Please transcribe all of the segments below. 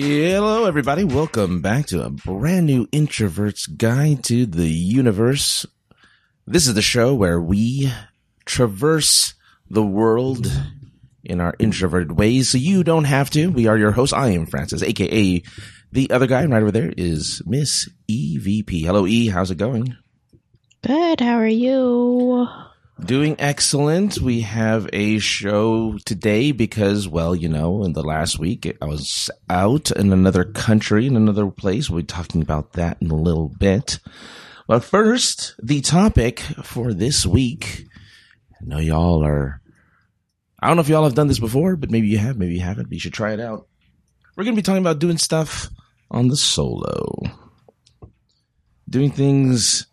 Hello, everybody. Welcome back to a brand new Introverts' Guide to the Universe. This is the show where we traverse the world in our introverted ways, so you don't have to. We are your hosts. I am Francis, a.k.a. the other guy. And right over there is Miss EVP. Hello, E. How's it going? Good. How are you? Doing excellent. We have a show today because, well, you know, in the last week, I was out in another country, in another place. We'll be talking about that in a little bit. But first, the topic for this week. I know y'all are, I don't know if y'all have done this before, but maybe you have, maybe you haven't, but you should try it out. We're going to be talking about doing stuff on the solo. Doing things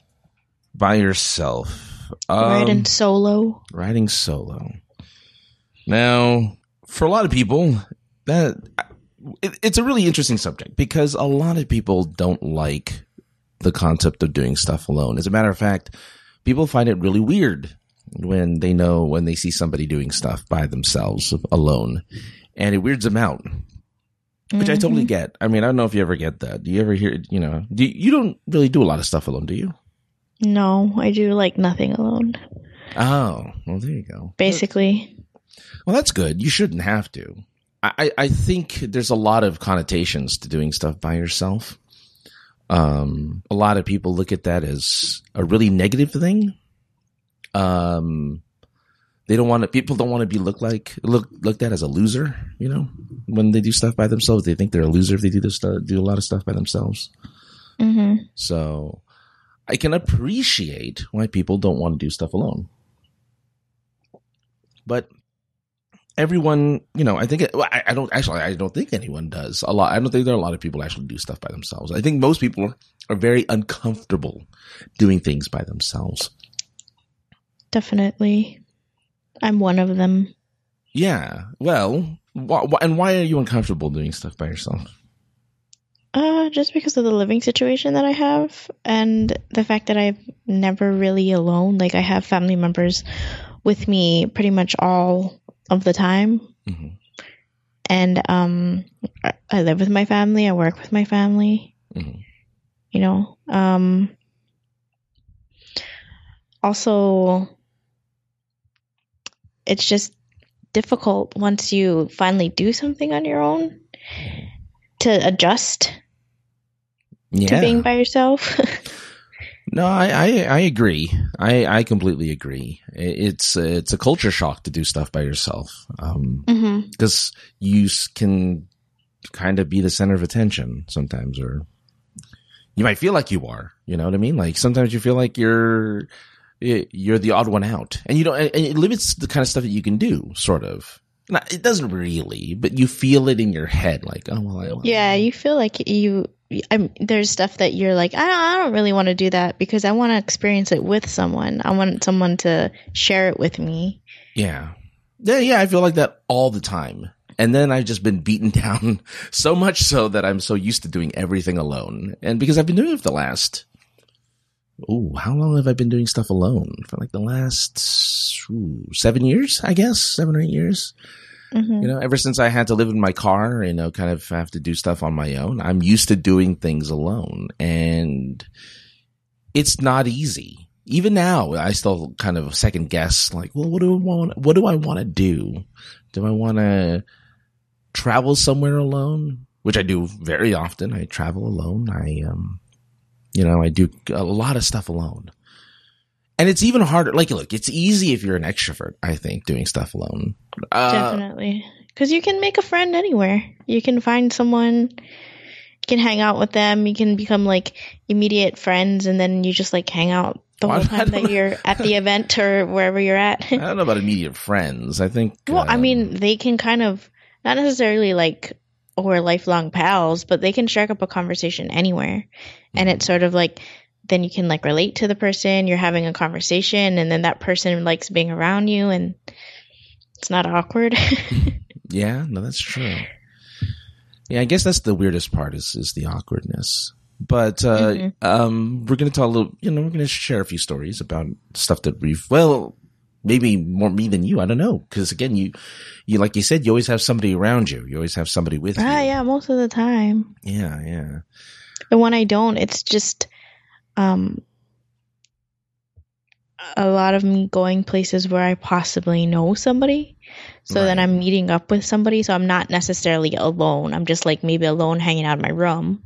by yourself. Riding solo. Riding solo. Now, for a lot of people, that it's a really interesting subject because a lot of people don't like the concept of doing stuff alone. As a matter of fact, people find it really weird when they know, when they see somebody doing stuff by themselves alone, and it weirds them out, which I totally get. I mean, I don't know if you ever get that. Do you ever hear, you know, you don't really do a lot of stuff alone, do you? No, I do like nothing alone. Oh, well, there you go. Basically. Well, that's good. You shouldn't have to. I think there's a lot of connotations to doing stuff by yourself. A lot of people look at that as a really negative thing. People don't want to be looked at as a loser, you know, when they do stuff by themselves. They think they're a loser if they do a lot of stuff by themselves. Mm-hmm. So I can appreciate why people don't want to do stuff alone. But everyone, you know, I don't think anyone does a lot. I don't think there are a lot of people actually do stuff by themselves. I think most people are very uncomfortable doing things by themselves. Definitely. I'm one of them. Yeah. Well, and why are you uncomfortable doing stuff by yourself? Just because of the living situation that I have and the fact that I'm never really alone. Like, I have family members with me pretty much all of the time. Mm-hmm. And I live with my family. I work with my family. Mm-hmm. You know? Also, it's just difficult once you finally do something on your own to adjust. Yeah. To being by yourself. No, I agree. I completely agree. It's a culture shock to do stuff by yourself. Because you can kind of be the center of attention sometimes, or you might feel like you are. You know what I mean? Like sometimes you feel like you're the odd one out, and you don't. And it limits the kind of stuff that you can do, sort of. No, it doesn't really, but you feel it in your head, like, oh well. You feel like there's stuff that you're like, I don't really want to do that because I want to experience it with someone. I want someone to share it with me. Yeah. I feel like that all the time, and then I've just been beaten down so much so that I'm so used to doing everything alone, and because I've been doing it for the last. Oh, how long have I been doing stuff alone? For like the last 7 years, I guess, 7 or 8 years. Mm-hmm. You know, ever since I had to live in my car, you know, kind of have to do stuff on my own. I'm used to doing things alone, and it's not easy. Even now, I still kind of second guess, like, well, what do I want? What do I want to do? Do I want to travel somewhere alone? Which I do very often. I travel alone. You know, I do a lot of stuff alone. And it's even harder. Like, look, it's easy if you're an extrovert, I think, doing stuff alone. Definitely. Because you can make a friend anywhere. You can find someone, you can hang out with them, you can become, like, immediate friends, and then you just, like, hang out the whole time that you're at the event or wherever you're at. I don't know about immediate friends. I think... Well, I mean, they can kind of, not necessarily, like... or lifelong pals, but they can strike up a conversation anywhere. And it's sort of like, then you can like relate to the person, you're having a conversation, and then that person likes being around you, and it's not awkward. Yeah, no, that's true. Yeah, I guess that's the weirdest part is the awkwardness. But we're going to share a few stories about stuff that we've, well, Maybe more me than you. I don't know. Because again, you like you said, you always have somebody around you. You always have somebody with you. Yeah, most of the time. Yeah, yeah. And when I don't, it's just a lot of me going places where I possibly know somebody. So right. Then I'm meeting up with somebody. So I'm not necessarily alone. I'm just like maybe alone hanging out in my room.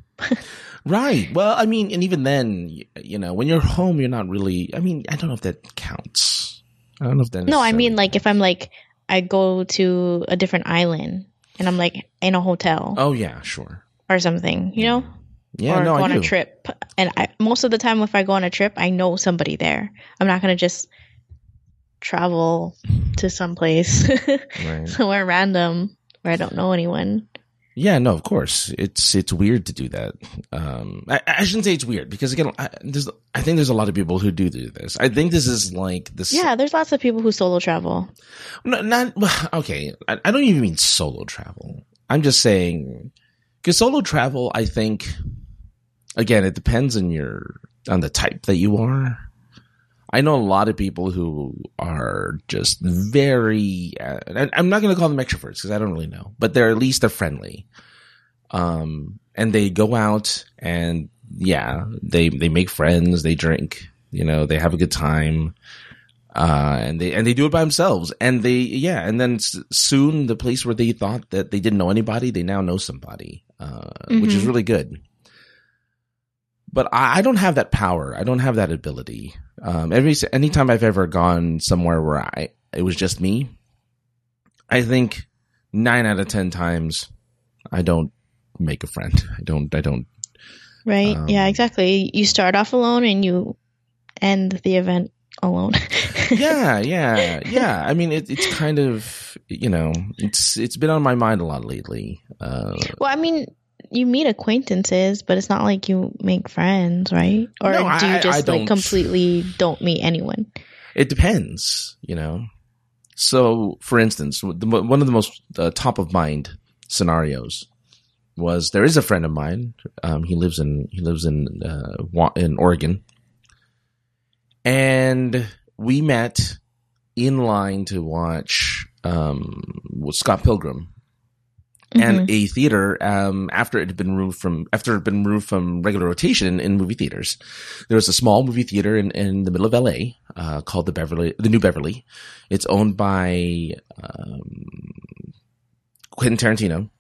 Right. Well, I mean, and even then, you know, when you're home, you're not really – I mean, I don't know if that counts. I don't know if that. No, I mean, like, if I'm like, I go to a different island and I'm like in a hotel. Oh yeah, sure. Or something, you know. Yeah, or no, go on a trip, and most of the time, if I go on a trip, I know somebody there. I'm not gonna just travel to some place right. somewhere random where I don't know anyone. Yeah, no, of course. It's weird to do that. I shouldn't say it's weird because, again, I think there's a lot of people who do this. I think this is like this. Yeah, there's lots of people who solo travel. No, not – okay. I don't even mean solo travel. I'm just saying – because solo travel, I think, again, it depends on the type that you are. I know a lot of people who are just very I'm not going to call them extroverts because I don't really know, but they're at least they're friendly. And they go out and yeah, they make friends, they drink, you know, they have a good time. And they do it by themselves and they, yeah. And then soon the place where they thought that they didn't know anybody, they now know somebody, which is really good. But I don't have that power. I don't have that ability. Anytime I've ever gone somewhere where it was just me, I think 9 out of 10 times I don't make a friend. I don't. Right. Yeah, exactly. You start off alone and you end the event alone. Yeah. I mean, it's kind of, you know, it's been on my mind a lot lately. Well, I mean, you meet acquaintances, but it's not like you make friends, right? Or no, do you just like completely don't meet anyone? It depends, you know. So, for instance, one of the most top of mind scenarios was there is a friend of mine. He lives in Oregon, and we met in line to watch Scott Pilgrim. And a theater, after it had been removed from regular rotation in movie theaters, there was a small movie theater in the middle of LA, called the New Beverly. It's owned by, Quentin Tarantino.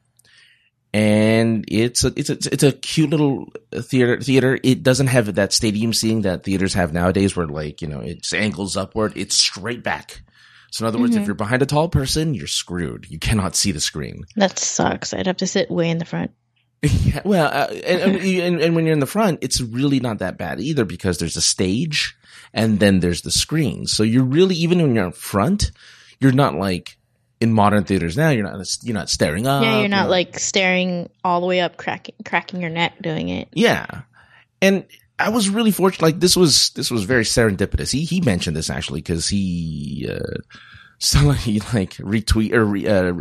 And it's a cute little theater. It doesn't have that stadium seating that theaters have nowadays where, like, you know, it's angles upward. It's straight back. So in other words, if you're behind a tall person, you're screwed. You cannot see the screen. That sucks. I'd have to sit way in the front. Yeah, well, and when you're in the front, it's really not that bad either because there's a stage and then there's the screen. So you're really, even when you're in front, you're not like in modern theaters now. You're not staring up. Yeah, you're not like staring all the way up, cracking your neck doing it. Yeah, and I was really fortunate. Like, this was very serendipitous. He mentioned this actually because somebody like retweet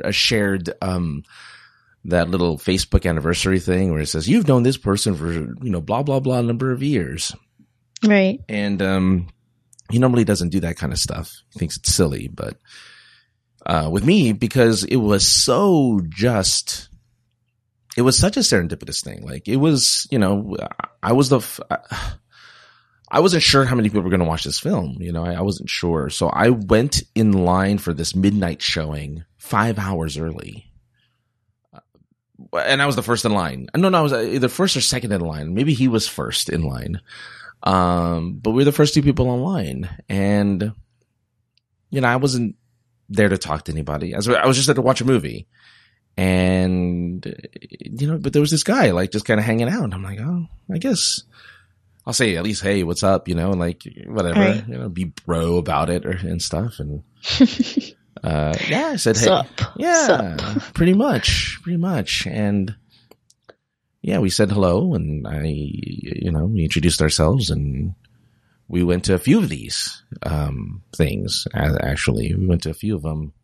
or shared that little Facebook anniversary thing where it says you've known this person for, you know, blah blah blah number of years, right? And he normally doesn't do that kind of stuff. He thinks it's silly, but with me, because it was so just. It was such a serendipitous thing. Like, it was, you know, I wasn't sure how many people were going to watch this film. You know, I wasn't sure. So I went in line for this midnight showing 5 hours early. And I was the first in line. No, I was either first or second in line. Maybe he was first in line. But we were the first two people in line. And, you know, I wasn't there to talk to anybody. I was just there to watch a movie. And, you know, but there was this guy, like, just kind of hanging out. And I'm like, oh, I guess I'll say at least, hey, what's up? You know, and like, whatever, right. You know, be bro about it and stuff. And, yeah, I said, hey, Sup. pretty much. And yeah, we said hello and we introduced ourselves and we went to a few of these, things. Actually, we went to a few of them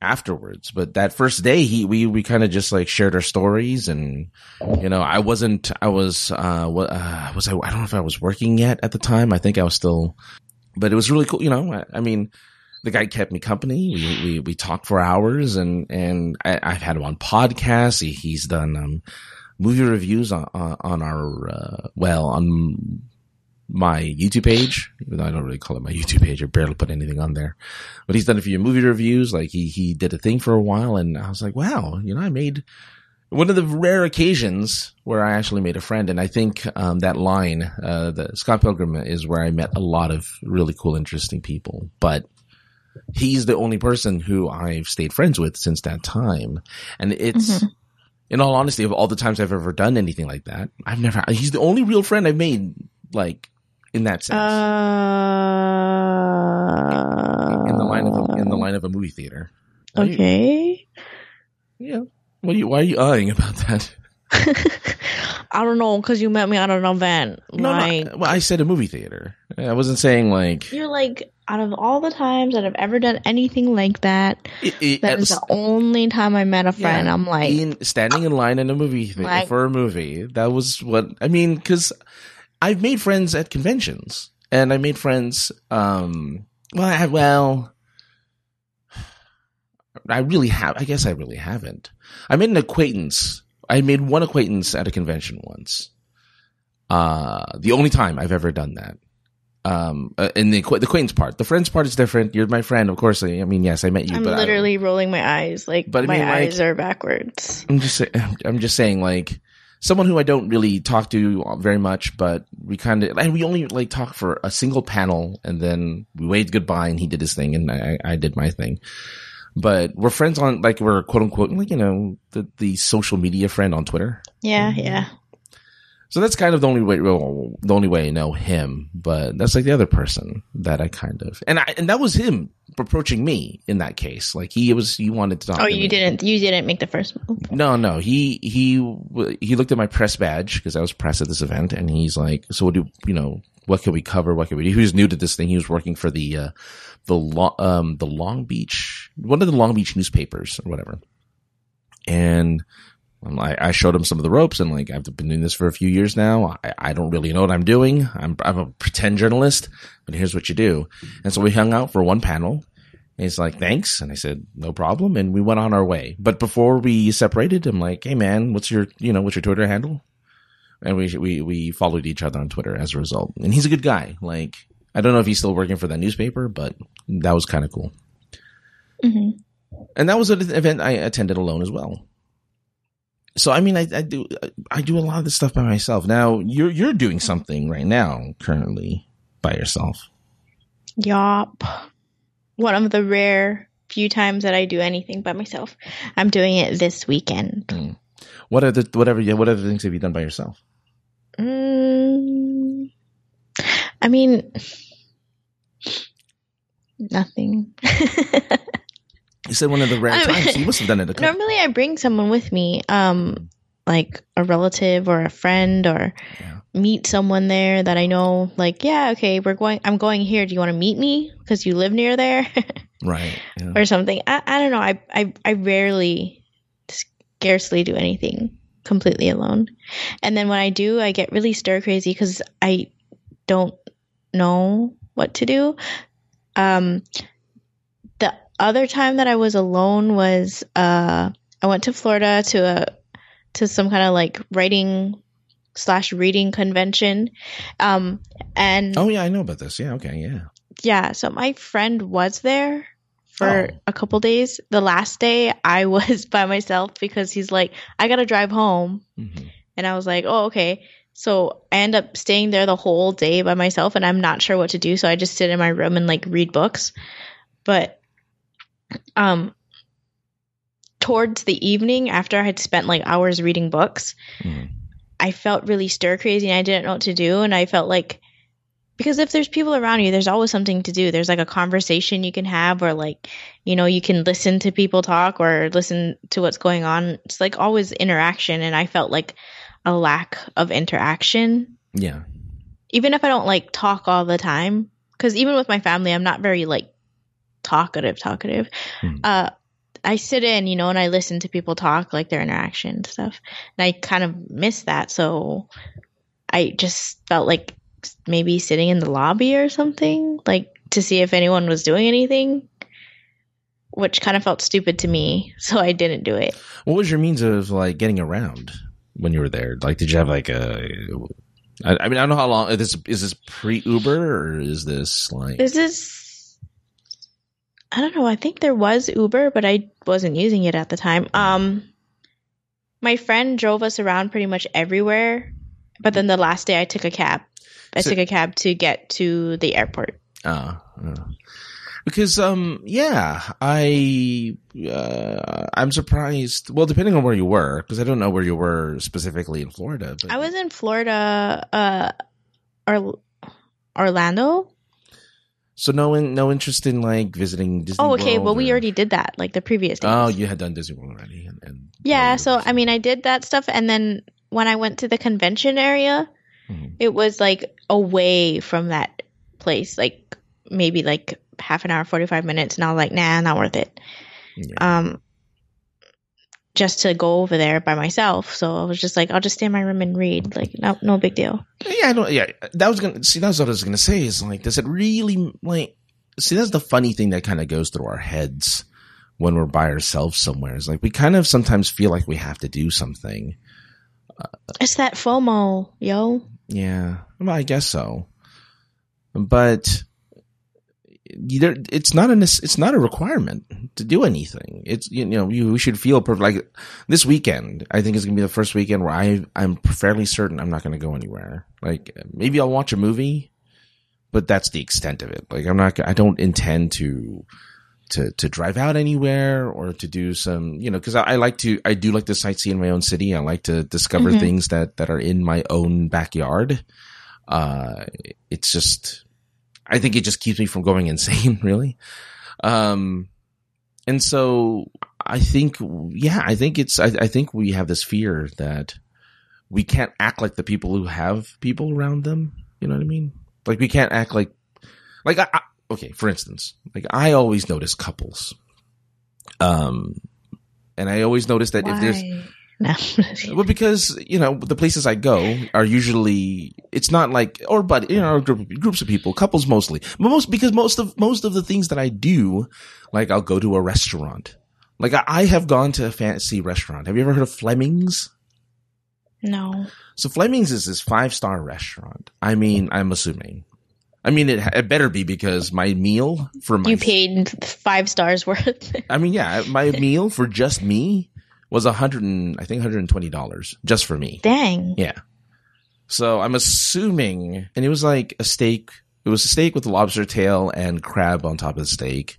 afterwards, but that first day we kind of just like shared our stories, and you know, I don't know if I was working yet at the time. I think I was still, but it was really cool, you know. I mean, the guy kept me company. We talked for hours, and I've had him on podcasts. He's done movie reviews on my YouTube page. Even though I don't really call it my YouTube page, I barely put anything on there. But he's done a few movie reviews. Like he did a thing for a while, and I was like, wow, I made one of the rare occasions where I actually made a friend. And I think that line, the Scott Pilgrim, is where I met a lot of really cool, interesting people. But he's the only person who I've stayed friends with since that time. And it's, in all honesty, of all the times I've ever done anything like that, he's the only real friend I've made, like, in that sense. In the line of a movie theater. Okay. Yeah. Why are you eyeing about that? I don't know, because you met me at an event. No, I said a movie theater. I wasn't saying like... You're like, out of all the times that I've ever done anything like that, that is the only time I met a friend. Yeah, I'm like... Standing in line in a movie theater for a movie. That was what... I mean, because I've made friends at conventions. And I made friends... I guess I really haven't. I made an acquaintance. I made one acquaintance at a convention once. The only time I've ever done that. And the acquaintance part. The friends part is different. You're my friend, of course. I mean, yes, I met you. I'm literally rolling my eyes. Like, eyes are backwards. I'm just saying, like, someone who I don't really talk to very much, but we only like talk for a single panel, and then we waved goodbye, and he did his thing, and I did my thing. But we're friends on, like, we're quote unquote, like, the social media friend on Twitter. Yeah, yeah. So that's kind of the only way I know him. But that's like the other person that I kind of, and that was him approaching me in that case. Like he wanted to talk. Oh, to you didn't, make the first move. No. He looked at my press badge because I was press at this event, and he's like, so we'll do, what can we cover? What can we do? He was new to this thing. He was working for the Long Beach, one of the Long Beach newspapers or whatever. And I showed him some of the ropes, and like, I've been doing this for a few years now. I don't really know what I'm doing. I'm a pretend journalist, but here's what you do. And so we hung out for one panel, and he's like, thanks. And I said, no problem. And we went on our way. But before we separated, I'm like, hey man, what's your Twitter handle? And we followed each other on Twitter as a result. And he's a good guy. Like, I don't know if he's still working for that newspaper, but that was kind of cool. Mm-hmm. And that was an event I attended alone as well. So I mean, I do a lot of this stuff by myself. Now you're doing something right now currently by yourself. Yup. One of the rare few times that I do anything by myself. I'm doing it this weekend. Mm. What other things have you done by yourself? I mean, nothing. You said one of the rare times. You must have done it. Normally, I bring someone with me, like a relative or a friend, or meet someone there that I know. Like, yeah, okay, we're going. I'm going here. Do you want to meet me because you live near there, right? Yeah. Or something. I don't know. I rarely, scarcely do anything completely alone. And then when I do, I get really stir crazy because I don't know what to do. Other time that I was alone was I went to Florida to some kind of like writing/reading convention, and oh yeah, I know about this. Yeah, okay, yeah. So my friend was there for a couple days. The last day I was by myself because he's like, I gotta drive home, and I was like, oh okay. So I end up staying there the whole day by myself, and I'm not sure what to do. So I just sit in my room and like read books, but. Towards the evening, after I had spent like hours reading books, I felt really stir crazy, and I didn't know what to do. And I felt like, because if there's people around you, there's always something to do. There's like a conversation you can have, or like, you can listen to people talk or listen to what's going on. It's like always interaction. And I felt like a lack of interaction. Yeah. Even if I don't like talk all the time, because even with my family, I'm not very like talkative. I sit in, and I listen to people talk, like their interaction and stuff, and I kind of miss that. So I just felt like maybe sitting in the lobby or something, like to see if anyone was doing anything, which kind of felt stupid to me, so I didn't do it. What was your means of like getting around when you were there? Like, did you have like a? I mean, I don't know how long this is. This pre-Uber or is this like? This is. I don't know. I think there was Uber, but I wasn't using it at the time. My friend drove us around pretty much everywhere, but then the last day I took a cab. I took a cab to get to the airport. Because I'm surprised. Well, depending on where you were, because I don't know where you were specifically in Florida. But I was in Florida, Orlando. So no interest in like visiting Disney World. Oh, okay. Well, we already did that like the previous days. Oh, you had done Disney World already. And yeah. So I mean, I did that stuff, and then when I went to the convention area, it was like away from that place, like maybe like half an hour, 45 minutes, and I was like, nah, not worth it. Yeah. Just to go over there by myself. So I was just like, I'll just stay in my room and read. Like, no big deal. Yeah, that's what I was gonna say. Is like, does it really like? See, that's the funny thing that kind of goes through our heads when we're by ourselves somewhere. Is like we kind of sometimes feel like we have to do something. It's that FOMO, yo. Yeah, well, I guess so. But it's not a requirement to do anything. It's, you know, we should feel like this weekend, I think, is going to be the first weekend where I'm fairly certain I'm not going to go anywhere. Like, maybe I'll watch a movie, but that's the extent of it. Like, I don't intend to drive out anywhere or to do some, you know, because I do like to sightsee in my own city. I like to discover things that are in my own backyard. It's just, I think it just keeps me from going insane, really. And so I think we have this fear that we can't act like the people who have people around them. You know what I mean? Like, we can't act like okay, for instance, like I always notice couples. And I always notice that if there's, well, because, you know, the places I go are usually, it's not like, or, but, you know, groups of people, couples mostly, but because most of the things that I do, like I'll go to a restaurant. Like I have gone to a fancy restaurant. Have you ever heard of Fleming's? No. So Fleming's is this 5-star restaurant. I mean, I'm assuming. I mean, it better be, because my meal for my... You paid 5 stars worth. I mean, yeah, my meal for just me was $120 just for me. Dang. Yeah. So I'm assuming, and it was like a steak. It was a steak with a lobster tail and crab on top of the steak.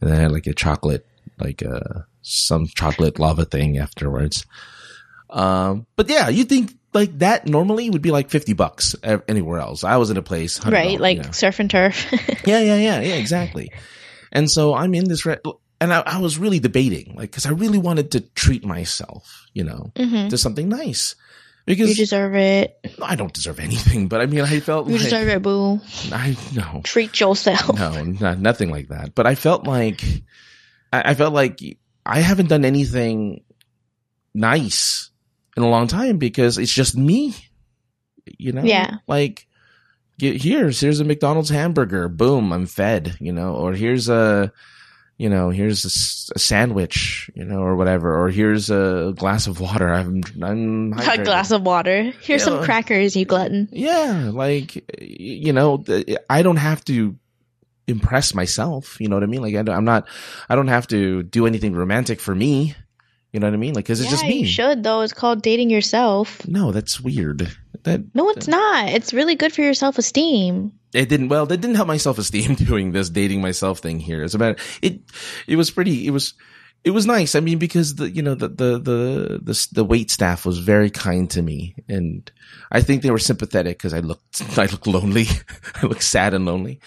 And then I had like a chocolate, like some chocolate lava thing afterwards. But yeah, you'd think like that normally would be like $50 anywhere else. I was in a place, right? Like, you know, surf and turf. yeah, exactly. And so I'm in this, and I was really debating, like, because I really wanted to treat myself, you know, to something nice. Because you deserve it. I don't deserve anything, but I mean, I felt you like, deserve it, boo. I know. Treat yourself. No, nothing like that. But I felt like I haven't done anything nice in a long time, because it's just me, you know. Yeah. Like, here's a McDonald's hamburger, boom, I'm fed, you know. Or here's a sandwich, you know, or whatever. Or here's a glass of water. I'm hydrated. A glass of water. Here's some crackers, you glutton. Yeah, like, you know, I don't have to impress myself. You know what I mean? Like, I don't have to do anything romantic for me. You know what I mean? Like, because it's just me. You should, though. It's called dating yourself. No, that's weird. No, it's not. It's really good for your self-esteem. That didn't help my self-esteem doing this dating myself thing here. As a matter, it was nice. I mean, because the wait staff was very kind to me, and I think they were sympathetic because I looked lonely, I looked sad and lonely,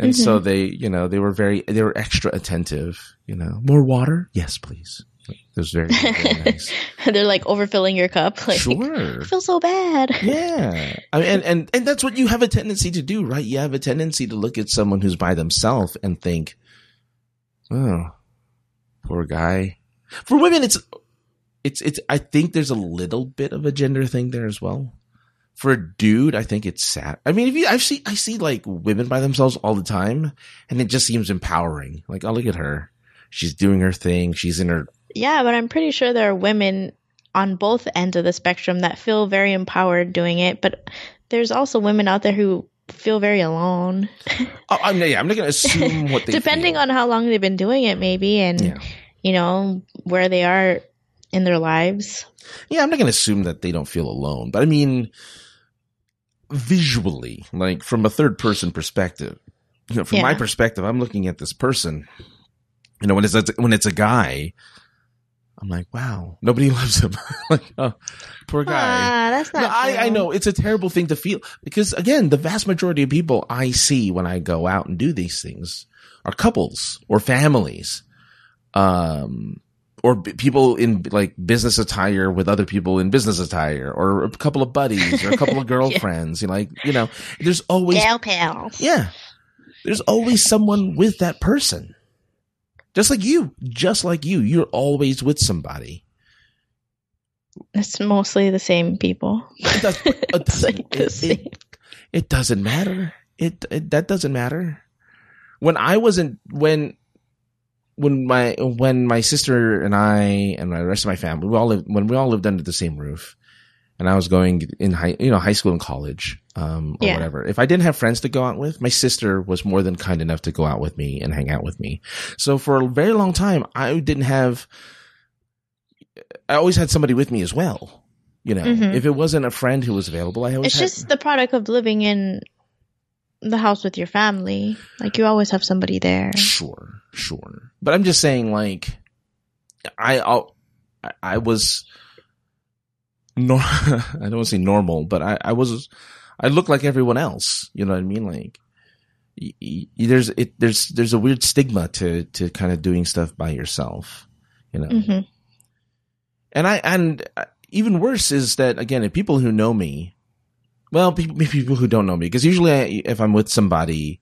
and so they were extra attentive. You know, more water? Yes, please. It was very nice. They're like overfilling your cup. Like, sure. I feel so bad. Yeah. I mean, and that's what you have a tendency to do, right? You have a tendency to look at someone who's by themselves and think, oh, poor guy. For women, it's I think there's a little bit of a gender thing there as well. For a dude, I think it's sad. I mean, I see like women by themselves all the time, and it just seems empowering. Like, oh, look at her. She's doing her thing. She's in her. Yeah, but I'm pretty sure there are women on both ends of the spectrum that feel very empowered doing it. But there's also women out there who feel very alone. Oh, I'm not going to assume what they Depending on how long they've been doing it, maybe, and, you know, where they are in their lives. Yeah, I'm not going to assume that they don't feel alone. But I mean, visually, like from a third-person perspective, you know, from my perspective, I'm looking at this person. You know, when it's a guy, I'm like, wow, nobody loves him. Like, oh, poor guy. That's not. No, I know it's a terrible thing to feel because, again, the vast majority of people I see when I go out and do these things are couples or families, or people in like business attire with other people in business attire, or a couple of buddies or a couple of girlfriends. Yeah. You know, there's always gal pals. Yeah, there's always someone with that person. Just like you, you're always with somebody. It's mostly the same people. It doesn't matter. That doesn't matter. When my sister and I and the rest of my family, we all lived under the same roof, and I was going in high school and college, or whatever. If I didn't have friends to go out with, my sister was more than kind enough to go out with me and hang out with me. So for a very long time, I always had somebody with me as well. You know, if it wasn't a friend who was available, it's just the product of living in the house with your family. Like, you always have somebody there. Sure. But I'm just saying, like, I was. No, I don't want to say normal, but I look like everyone else. You know what I mean? Like, there's a weird stigma to kind of doing stuff by yourself, you know? Mm-hmm. And even worse is that, again, if people who know me, well, people who don't know me, because usually if I'm with somebody,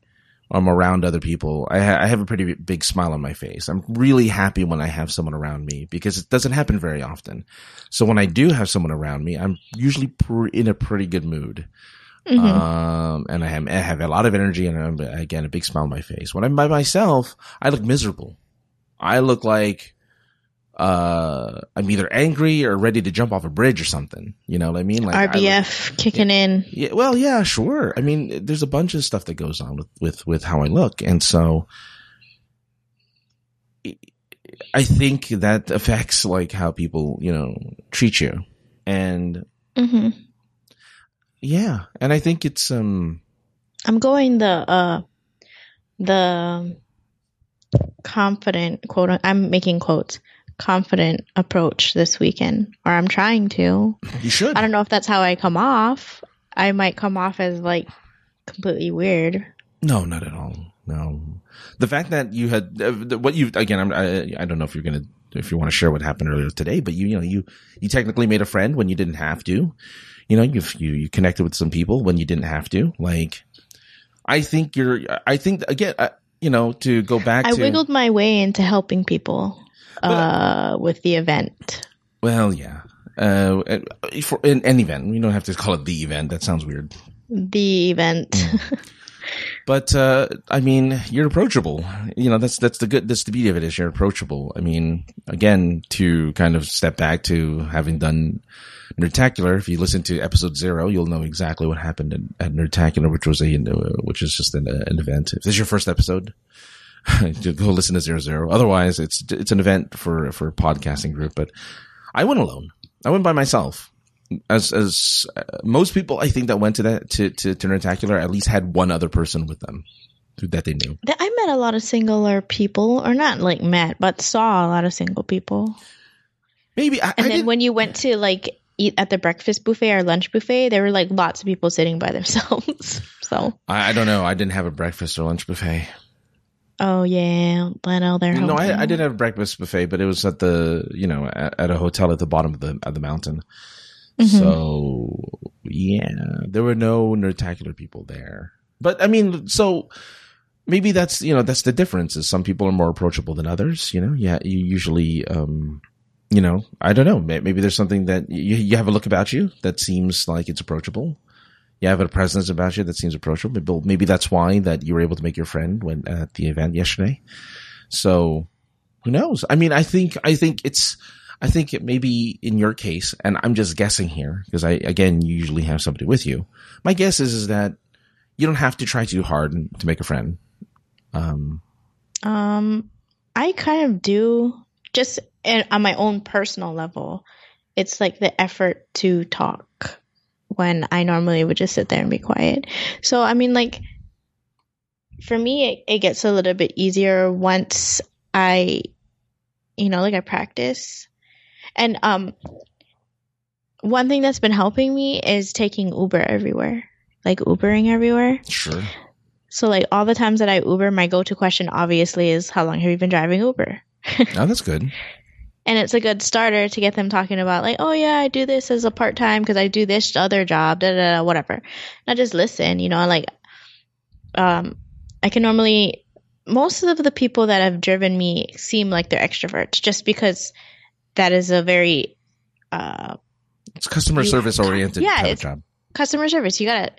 I'm around other people, I have a pretty big smile on my face. I'm really happy when I have someone around me because it doesn't happen very often. So when I do have someone around me, I'm usually in a pretty good mood. Mm-hmm. And I have a lot of energy and, I'm, again, a big smile on my face. When I'm by myself, I look miserable. I look like I'm either angry or ready to jump off a bridge or something. You know what I mean? Like RBF kicking in. Yeah, well, yeah, sure. I mean, there's a bunch of stuff that goes on with how I look. And so I think that affects like how people, you know, treat you. And and I think it's, I'm going the confident quote. I'm making quotes. Confident approach this weekend, or I'm trying to. You should. I don't know if that's how I come off. I might come off as like completely weird. No, not at all. No, the fact that you had what you again. I don't know if you want to share what happened earlier today, but you technically made a friend when you didn't have to. You know, you connected with some people when you didn't have to. Like, to go back. I wiggled my way into helping people. With the event. Well, yeah. For in an event, we don't have to call it the event. That sounds weird. The event. But I mean, you're approachable. You know, that's the beauty of it is you're approachable. I mean, again, to kind of step back to having done Nerdtacular. If you listen to episode 0, you'll know exactly what happened at Nerdtacular, which is just an event. If this is your first episode, go listen to 00. Otherwise, it's an event for a podcasting group. But I went alone. I went by myself. As most people, I think that went to that to Nerdtacular at least had one other person with them that they knew. I met a lot of singular people, or not like met, but saw a lot of single people. Maybe. When you went to like eat at the breakfast buffet or lunch buffet, there were like lots of people sitting by themselves. So I don't know. I didn't have a breakfast or lunch buffet. Oh yeah, but all their no, I did have a breakfast buffet, but it was at the at a hotel at the bottom of the mountain. Mm-hmm. So yeah, there were no Nerdtacular people there. But I mean, so maybe that's the difference is some people are more approachable than others. You know, yeah, you usually you know, I don't know. Maybe there's something that you have a look about you that seems like it's approachable. You have a presence about you that seems approachable. Maybe that's why that you were able to make your friend when at the event yesterday. So who knows? I mean, I think it may be in your case, and I'm just guessing here because you usually have somebody with you. My guess is that you don't have to try too hard to make a friend. I kind of do, just on my own personal level. It's like the effort to talk when I normally would just sit there and be quiet. So, I mean, like, for me, it gets a little bit easier once I practice. And one thing that's been helping me is taking Uber everywhere, like Ubering everywhere. Sure. So, like, all the times that I Uber, my go-to question obviously is, how long have you been driving Uber? Oh, that's good. And it's a good starter to get them talking about, like, oh, yeah, I do this as a part-time because I do this other job, da-da-da, whatever. And I just listen, like, I can normally... Most of the people that have driven me seem like they're extroverts, just because that is a very it's customer service oriented type of job. Customer service, you gotta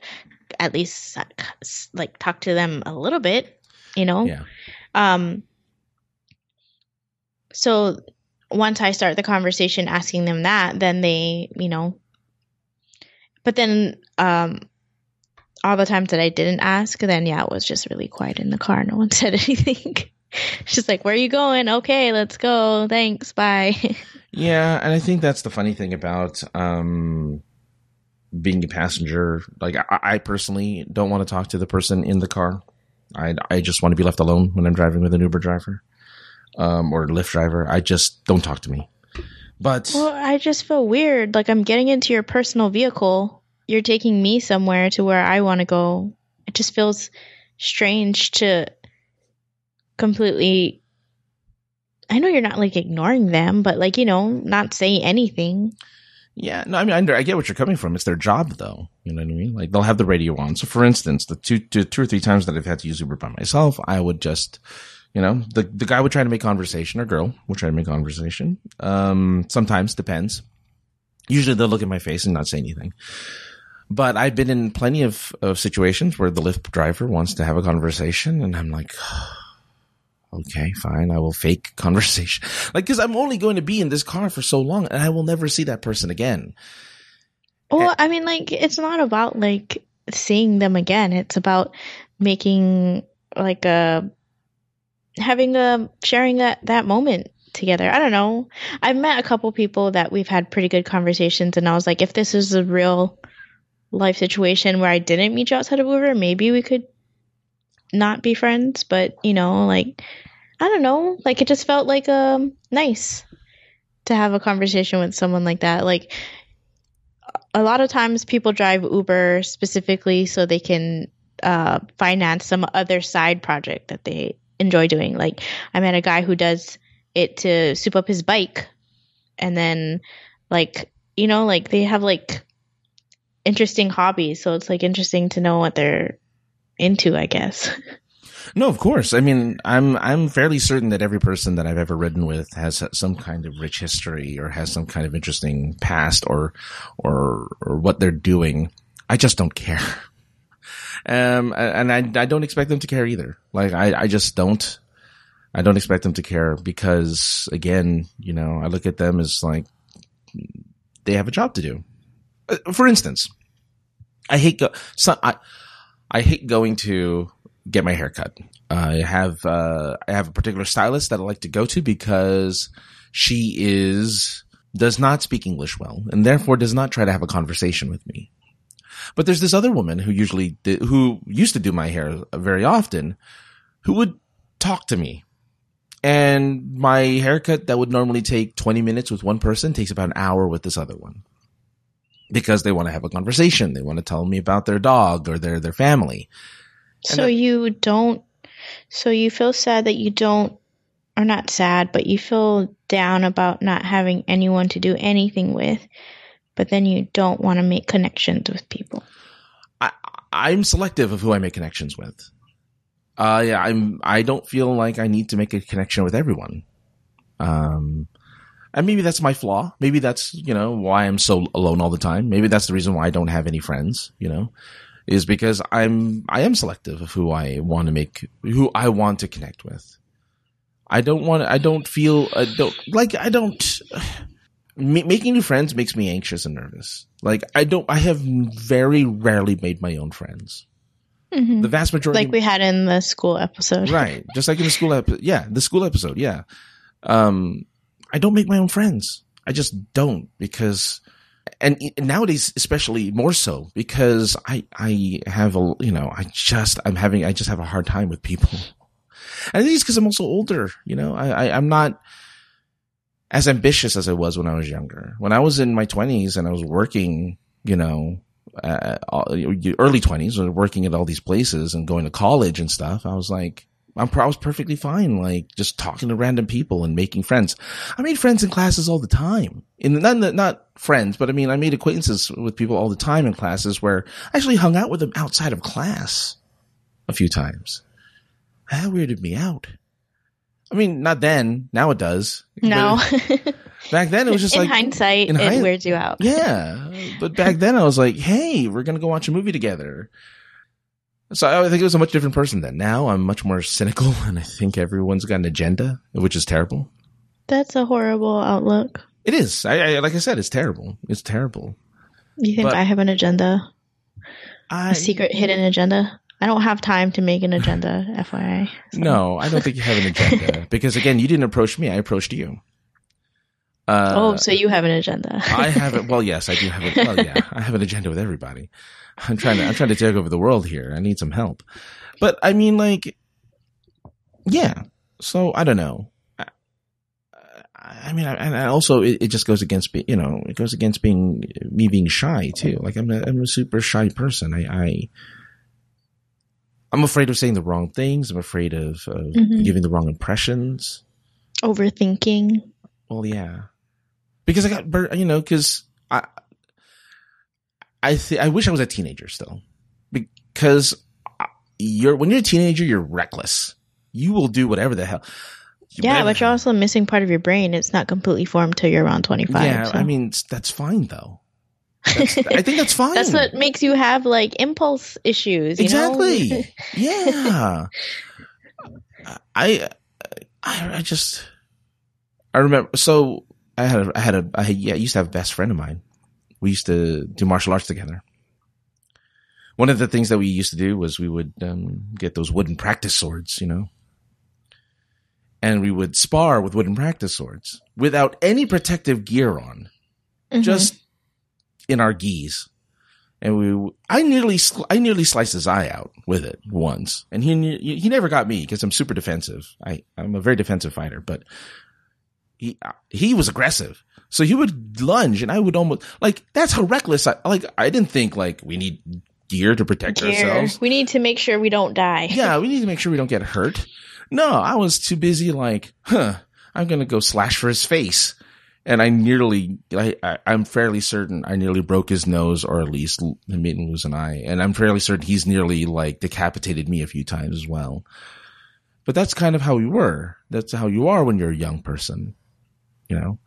at least like talk to them a little bit, Yeah. So once I start the conversation asking them that, then they, but then all the times that I didn't ask, then, yeah, it was just really quiet in the car. No one said anything. It's just like, where are you going? Okay, let's go. Thanks. Bye. Yeah. And I think that's the funny thing about being a passenger. Like, I personally don't want to talk to the person in the car. I just want to be left alone when I'm driving with an Uber driver or Lyft driver. I just don't talk to me. Well, I just feel weird. Like, I'm getting into your personal vehicle. You're taking me somewhere to where I want to go. It just feels strange to completely... I know you're not, like, ignoring them, but, like, not say anything. Yeah. No, I mean, I get what you're coming from. It's their job, though. You know what I mean? Like, they'll have the radio on. So, for instance, the two or three times that I've had to use Uber by myself, I would just... the guy would try to make conversation, or girl would try to make conversation. Sometimes. Depends. Usually they'll look at my face and not say anything. But I've been in plenty of situations where the Lyft driver wants to have a conversation, and I'm like, okay, fine, I will fake conversation. Like, because I'm only going to be in this car for so long, and I will never see that person again. Well, I mean, like, it's not about, like, seeing them again. It's about making, like, sharing that moment together. I don't know. I've met a couple people that we've had pretty good conversations, and I was like, if this is a real... life situation where I didn't meet you outside of Uber, maybe we could not be friends, but I don't know, like, it just felt like nice to have a conversation with someone like that. Like, a lot of times people drive Uber specifically so they can finance some other side project that they enjoy doing. Like, I met a guy who does it to soup up his bike, and then they have interesting hobbies, so it's interesting to know what they're into, I guess. No, of course. I mean, I'm fairly certain that every person that I've ever ridden with has some kind of rich history or has some kind of interesting past or what they're doing. I just don't care. And I don't expect them to care either. Like, I just don't. I don't expect them to care because, again, I look at them as like they have a job to do. For instance, I hate going to get my hair cut. I have a particular stylist that I like to go to because she does not speak English well, and therefore does not try to have a conversation with me. But there's this other woman who used to do my hair very often, who would talk to me. And my haircut that would normally take 20 minutes with one person takes about an hour with this other one. Because they want to have a conversation. They want to tell me about their dog or their family. So you feel sad that you don't, or not sad, but you feel down about not having anyone to do anything with, but then you don't want to make connections with people. I'm selective of who I make connections with. I don't feel like I need to make a connection with everyone. And maybe that's my flaw. Maybe that's, you know, why I'm so alone all the time. Maybe that's the reason why I don't have any friends, you know, is because I am selective of who I want to connect with. Making new friends makes me anxious and nervous. Like, I have very rarely made my own friends. Mm-hmm. The vast majority. Like we had in the school episode. Right. Just like in the school episode. Yeah. The school episode. Yeah. I don't make my own friends. I just don't because, and nowadays, especially more so because I just have a hard time with people. And I think it's because I'm also older, you know, I'm not as ambitious as I was when I was younger. When I was in my 20s and I was working, you know, early 20s, working at all these places and going to college and stuff, I was like, I was perfectly fine, like just talking to random people and making friends. I made friends in classes all the time. Not friends, but I mean, I made acquaintances with people all the time in classes where I actually hung out with them outside of class a few times. That weirded me out. I mean, not then. Now it does. No. Back then, it was just in hindsight, it weirds you out. Yeah. But back then, I was like, hey, we're going to go watch a movie together. So I think it was a much different person then. Now I'm much more cynical, and I think everyone's got an agenda, which is terrible. That's a horrible outlook. It is. I like I said, it's terrible. It's terrible. You think I have an agenda? A secret hidden agenda? I don't have time to make an agenda, FYI. So. No, I don't think you have an agenda. Because, again, you didn't approach me. I approached you. So you have an agenda. I have it. Well, yes, I do have it. Well, yeah, I have an agenda with everybody. I'm trying to take over the world here. I need some help. But, I mean, like, yeah. So, I don't know. It just goes against, me being shy, too. Like, I'm a super shy person. I'm afraid of saying the wrong things. I'm afraid of giving the wrong impressions. Overthinking. Well, yeah. Because I got burnt, you know, because I wish I was a teenager still. Because when you're a teenager, you're reckless. You will do whatever the hell. Yeah, but you're also missing part of your brain. It's not completely formed till you're around 25. Yeah, so. I mean, that's fine, though. I think that's fine. That's what makes you have like impulse issues. You exactly. Know? Yeah. I remember. So I used to have a best friend of mine. We used to do martial arts together. One of the things that we used to do was we would get those wooden practice swords, you know, and we would spar with wooden practice swords without any protective gear on, just. In our geese, and I nearly sliced his eye out with it once, and he never got me because I'm super defensive. I'm a very defensive fighter, but he was aggressive, so he would lunge, and I would almost like that's how reckless. I didn't think like we need gear to protect ourselves. We need to make sure we don't die. Yeah, we need to make sure we don't get hurt. No, I was too busy. Like, I'm gonna go slash for his face. And I'm fairly certain I nearly broke his nose or at least made him lose an eye. And I'm fairly certain he's nearly like decapitated me a few times as well. But that's kind of how we were. That's how you are when you're a young person, you know?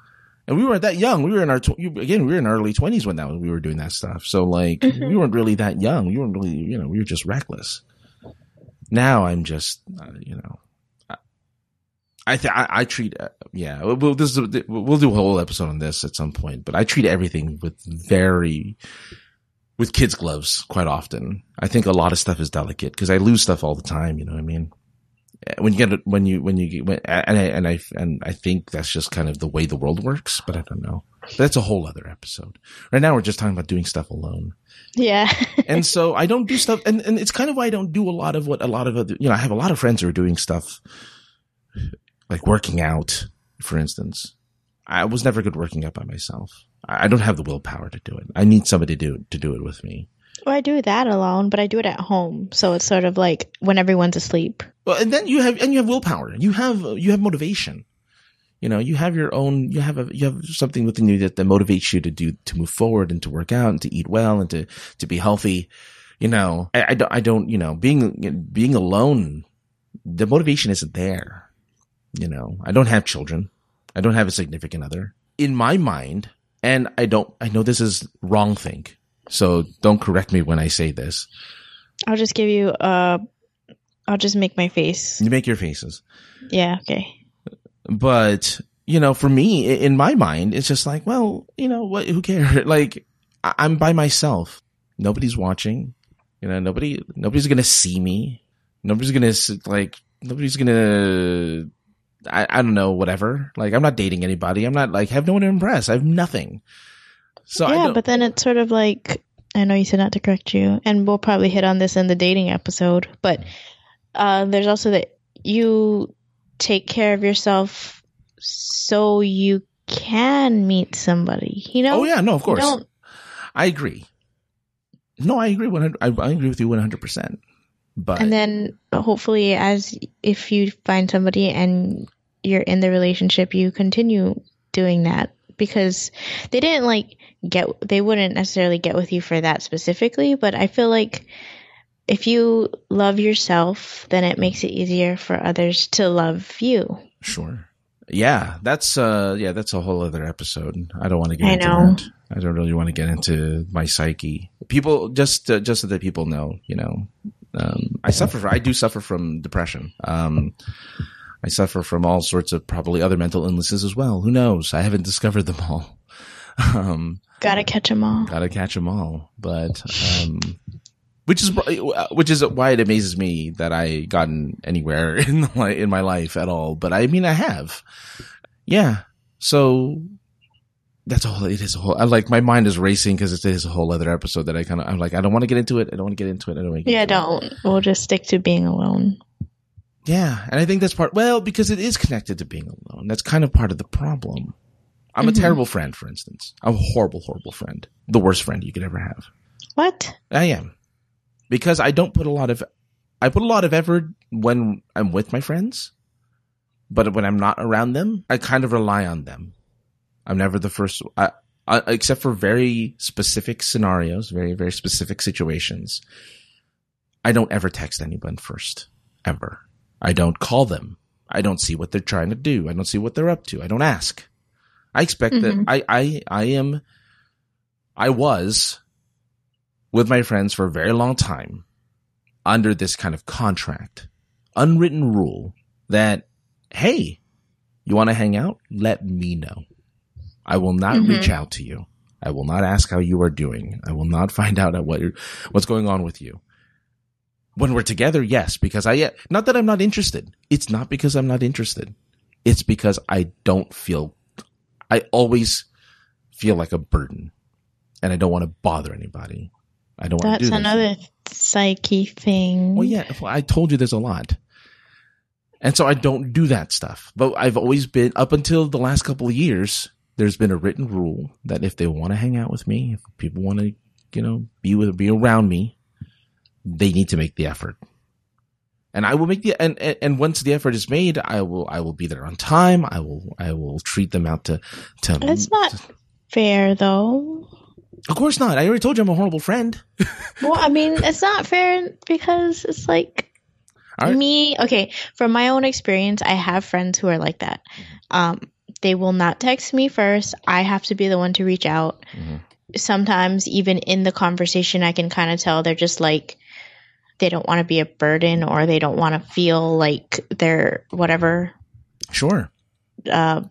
And we weren't that young. We were in our early 20s when we were doing that stuff. So like we weren't really that young. We weren't really, you know, we were just reckless. Now I'm just, you know. We'll do a whole episode on this at some point, but I treat everything with kids' gloves quite often. I think a lot of stuff is delicate because I lose stuff all the time. You know what I mean? I think that's just kind of the way the world works, but I don't know. That's a whole other episode. Right now we're just talking about doing stuff alone. Yeah. And so I don't do stuff. And it's kind of why I don't do a lot of what a lot of other, you know, I have a lot of friends who are doing stuff. Like working out, for instance. I was never good working out by myself. I don't have the willpower to do it. I need somebody to do it with me. Well, I do that alone, but I do it at home. So it's sort of like when everyone's asleep. Well, and then you have willpower. You have motivation. You know, you have your own. You have something within you that motivates you to move forward and to work out and to eat well and to be healthy. You know, I don't. You know, being alone, the motivation isn't there. You know, I don't have children. I don't have a significant other. In my mind, and I know this is wrong thing, so don't correct me when I say this. I'll just give you I'll just make my face. You make your faces. Yeah, okay. But, you know, for me, in my mind, it's just like, well, you know, what? Who cares? Like, I'm by myself. Nobody's watching. You know, nobody's going to see me. Nobody's going to, I don't know, whatever. Like, I'm not dating anybody. I'm not, like, have no one to impress. I have nothing. So yeah, but then it's sort of like, I know you said not to correct you, and we'll probably hit on this in the dating episode, but there's also that you take care of yourself so you can meet somebody, you know? Oh, yeah, no, of course. I agree. No, I agree. I agree with you 100%. But and then hopefully if you find somebody and you're in the relationship, you continue doing that, because they didn't they wouldn't necessarily get with you for that specifically. But I feel like if you love yourself, then it makes it easier for others to love you. Sure. Yeah. That's a whole other episode. I don't want to get into that. I don't really want to get into my psyche. People, just so that people know, you know, I do suffer from depression. I suffer from all sorts of probably other mental illnesses as well. Who knows? I haven't discovered them all. Gotta catch them all. But, which is why it amazes me that I gotten anywhere in my life at all. But I mean, I have. Yeah. So that's all. It is a whole. I like my mind is racing because it is a whole other episode that I'm like, I don't want to get into it. I don't want to get into it. Yeah, don't. We'll just stick to being alone. Yeah, and I think that's because it is connected to being alone. That's kind of part of the problem. I'm a terrible friend, for instance. I'm a horrible, horrible friend. The worst friend you could ever have. What? I am. Because I put a lot of effort when I'm with my friends, but when I'm not around them, I kind of rely on them. I'm never the first, except for very specific scenarios, very, very specific situations. I don't ever text anyone first, ever. I don't call them. I don't see what they're trying to do. I don't see what they're up to. I don't ask. I expect that I was with my friends for a very long time under this kind of contract, unwritten rule that, hey, you want to hang out? Let me know. I will not reach out to you. I will not ask how you are doing. I will not find out what's going on with you. When we're together, yes, because not that I'm not interested. It's not because I'm not interested. It's because I always feel like a burden, and I don't want to bother anybody. I don't want to do that. That's another psyche thing. Well, yeah, I told you there's a lot. And so I don't do that stuff. But I've always been, up until the last couple of years, there's been a written rule that if they want to hang out with me, if people want to, you know, be around me, they need to make the effort. And I will make and once the effort is made, I will be there on time. I will treat them out to. That's not fair, though. Of course not. I already told you I'm a horrible friend. Well, I mean, it's not fair because it's like me. Okay, from my own experience, I have friends who are like that. They will not text me first. I have to be the one to reach out. Mm-hmm. Sometimes even in the conversation, I can kind of tell they're just like, they don't want to be a burden, or they don't want to feel like they're whatever. Sure. Yeah.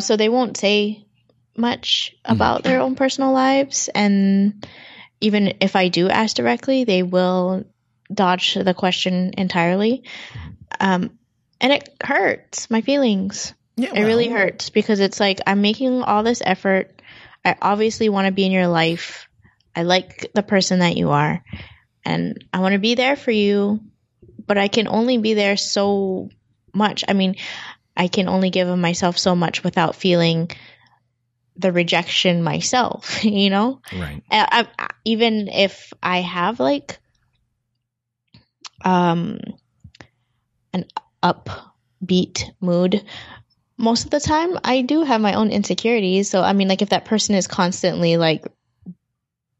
So they won't say much about their own personal lives. And even if I do ask directly, they will dodge the question entirely. And it hurts my feelings. Yeah, it really hurts because it's like, I'm making all this effort. I obviously want to be in your life. I like the person that you are, and I want to be there for you, but I can only be there so much. I mean, I can only give of myself so much without feeling the rejection myself, you know? Right. Even if I have like an upbeat mood, most of the time I do have my own insecurities. So I mean, like if that person is constantly like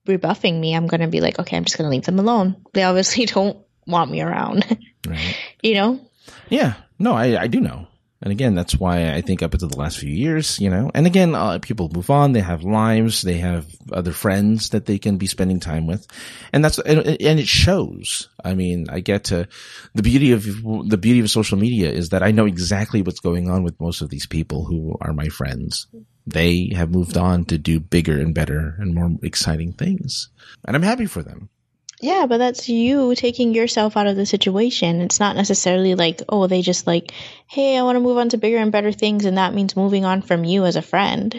rebuffing me, I'm going to be like, okay, I'm just going to leave them alone. They obviously don't want me around, right. You know? Yeah, no, I do know. And again, that's why I think up until the last few years, you know, and again, people move on. They have lives. They have other friends that they can be spending time with. And that's, and it shows. I mean, I get to the beauty of social media is that I know exactly what's going on with most of these people who are my friends. They have moved on to do bigger and better and more exciting things. And I'm happy for them. Yeah, but that's you taking yourself out of the situation. It's not necessarily like, oh, they just like, hey, I want to move on to bigger and better things, and that means moving on from you as a friend.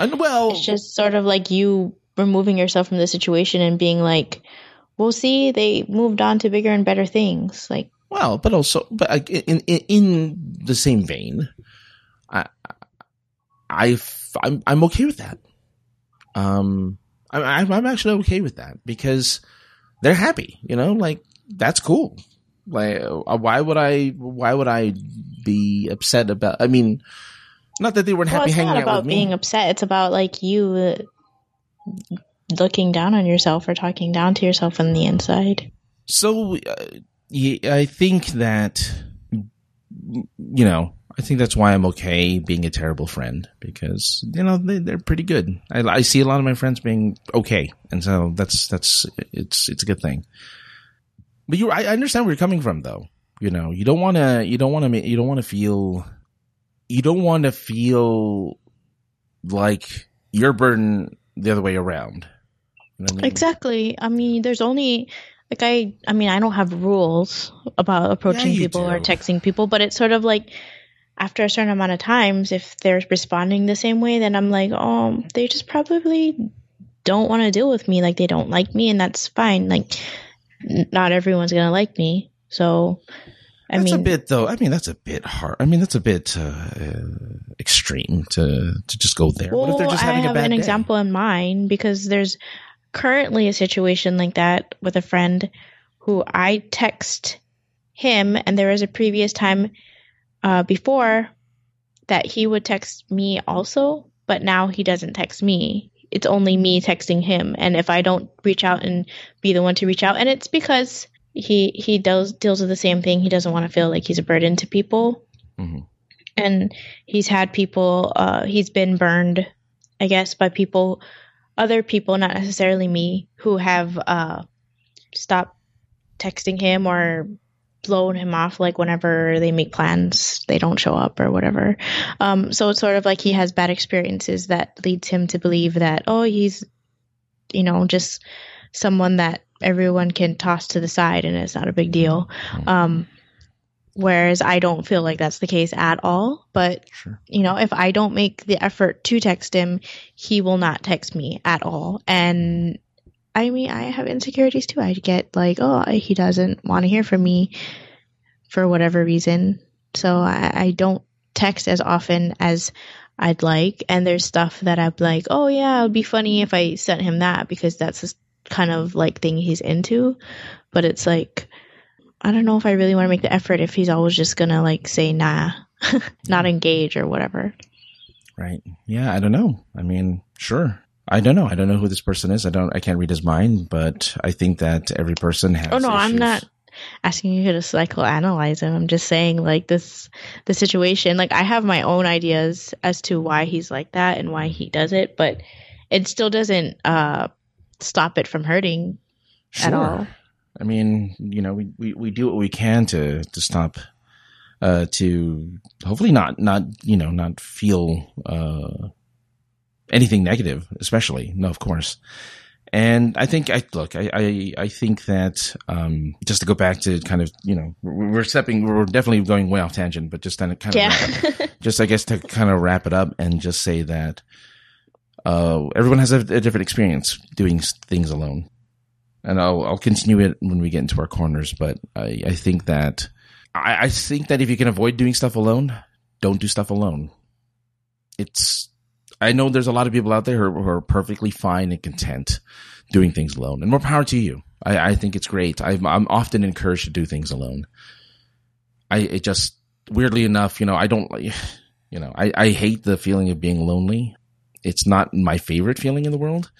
And well, it's just sort of like you removing yourself from the situation and being like, well, see, they moved on to bigger and better things. Like, well, but also, but in the same vein, I'm okay with that. I'm actually okay with that because they're happy, you know, like that's cool. Like, why would I be upset about, I mean, not that they weren't happy hanging out with me. It's not about being upset. It's about like you looking down on yourself or talking down to yourself on the inside. So I think that, you know, I think that's why I'm okay being a terrible friend because, you know, they're pretty good. I see a lot of my friends being okay. And so it's a good thing. But I understand where you're coming from though. You know, you don't want to feel like your burden the other way around. You know what I mean? Exactly. I mean, there's only, like, I mean, I don't have rules about approaching people or texting people, but it's sort of like, after a certain amount of times, if they're responding the same way, then I'm like, oh, they just probably don't want to deal with me. Like, they don't like me, and that's fine. Like, not everyone's going to like me. So, that's a bit hard. I mean, that's a bit extreme to just go there. Well, what if they're just having a bad day? I have an example in mind because there's currently a situation like that with a friend who I text him, and there was a previous time before that he would text me also, but now he doesn't text me. It's only me texting him. And if I don't reach out and be the one to reach out, and it's because he deals with the same thing. He doesn't want to feel like he's a burden to people. Mm-hmm. And he's had people, he's been burned, I guess, by people, other people, not necessarily me, who have stopped texting him or blown him off, like whenever they make plans they don't show up or whatever, so it's sort of like he has bad experiences that leads him to believe that, oh, he's, you know, just someone that everyone can toss to the side and it's not a big deal, whereas I don't feel like that's the case at all. But sure, you know, if I don't make the effort to text him, he will not text me at all. And I mean, I have insecurities too. I get like, oh, he doesn't want to hear from me for whatever reason. So I don't text as often as I'd like. And there's stuff that I'm like, oh yeah, it would be funny if I sent him that because that's the kind of like thing he's into. But it's like, I don't know if I really want to make the effort if he's always just going to like say, nah, not engage or whatever. Right. Yeah, I don't know. I mean, sure. I don't know. I don't know who this person is. I can't read his mind, but I think that every person has issues. I'm not asking you to psychoanalyze him. I'm just saying, like, the situation. Like, I have my own ideas as to why he's like that and why he does it, but it still doesn't stop it from hurting at all. I mean, you know, we do what we can to stop, to hopefully not feel anything negative, especially. No, of course. And I think that, just to go back to kind of, you know, we're definitely going way off tangent, but just then it kind of, I guess to kind of wrap it up and just say that, everyone has a different experience doing things alone. And I'll continue it when we get into our corners, but I think that if you can avoid doing stuff alone, don't do stuff alone. I know there's a lot of people out there who are perfectly fine and content doing things alone, and more power to you. I think it's great. I'm often encouraged to do things alone. It just, weirdly enough, you know, I don't, you know, I hate the feeling of being lonely. It's not my favorite feeling in the world.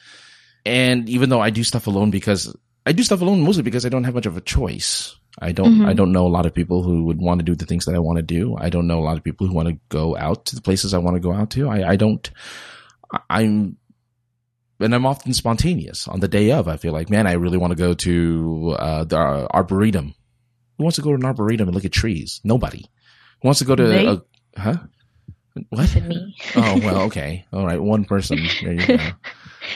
And even though I do stuff alone mostly because I don't have much of a choice. I don't know a lot of people who would want to do the things that I want to do. I don't know a lot of people who want to go out to the places I want to go out to. I'm often spontaneous on the day of. I feel like, man, I really want to go to the arboretum. Who wants to go to an arboretum and look at trees? Nobody. Who wants to go to huh? What? Me. Oh, well, okay. All right. One person. There you go.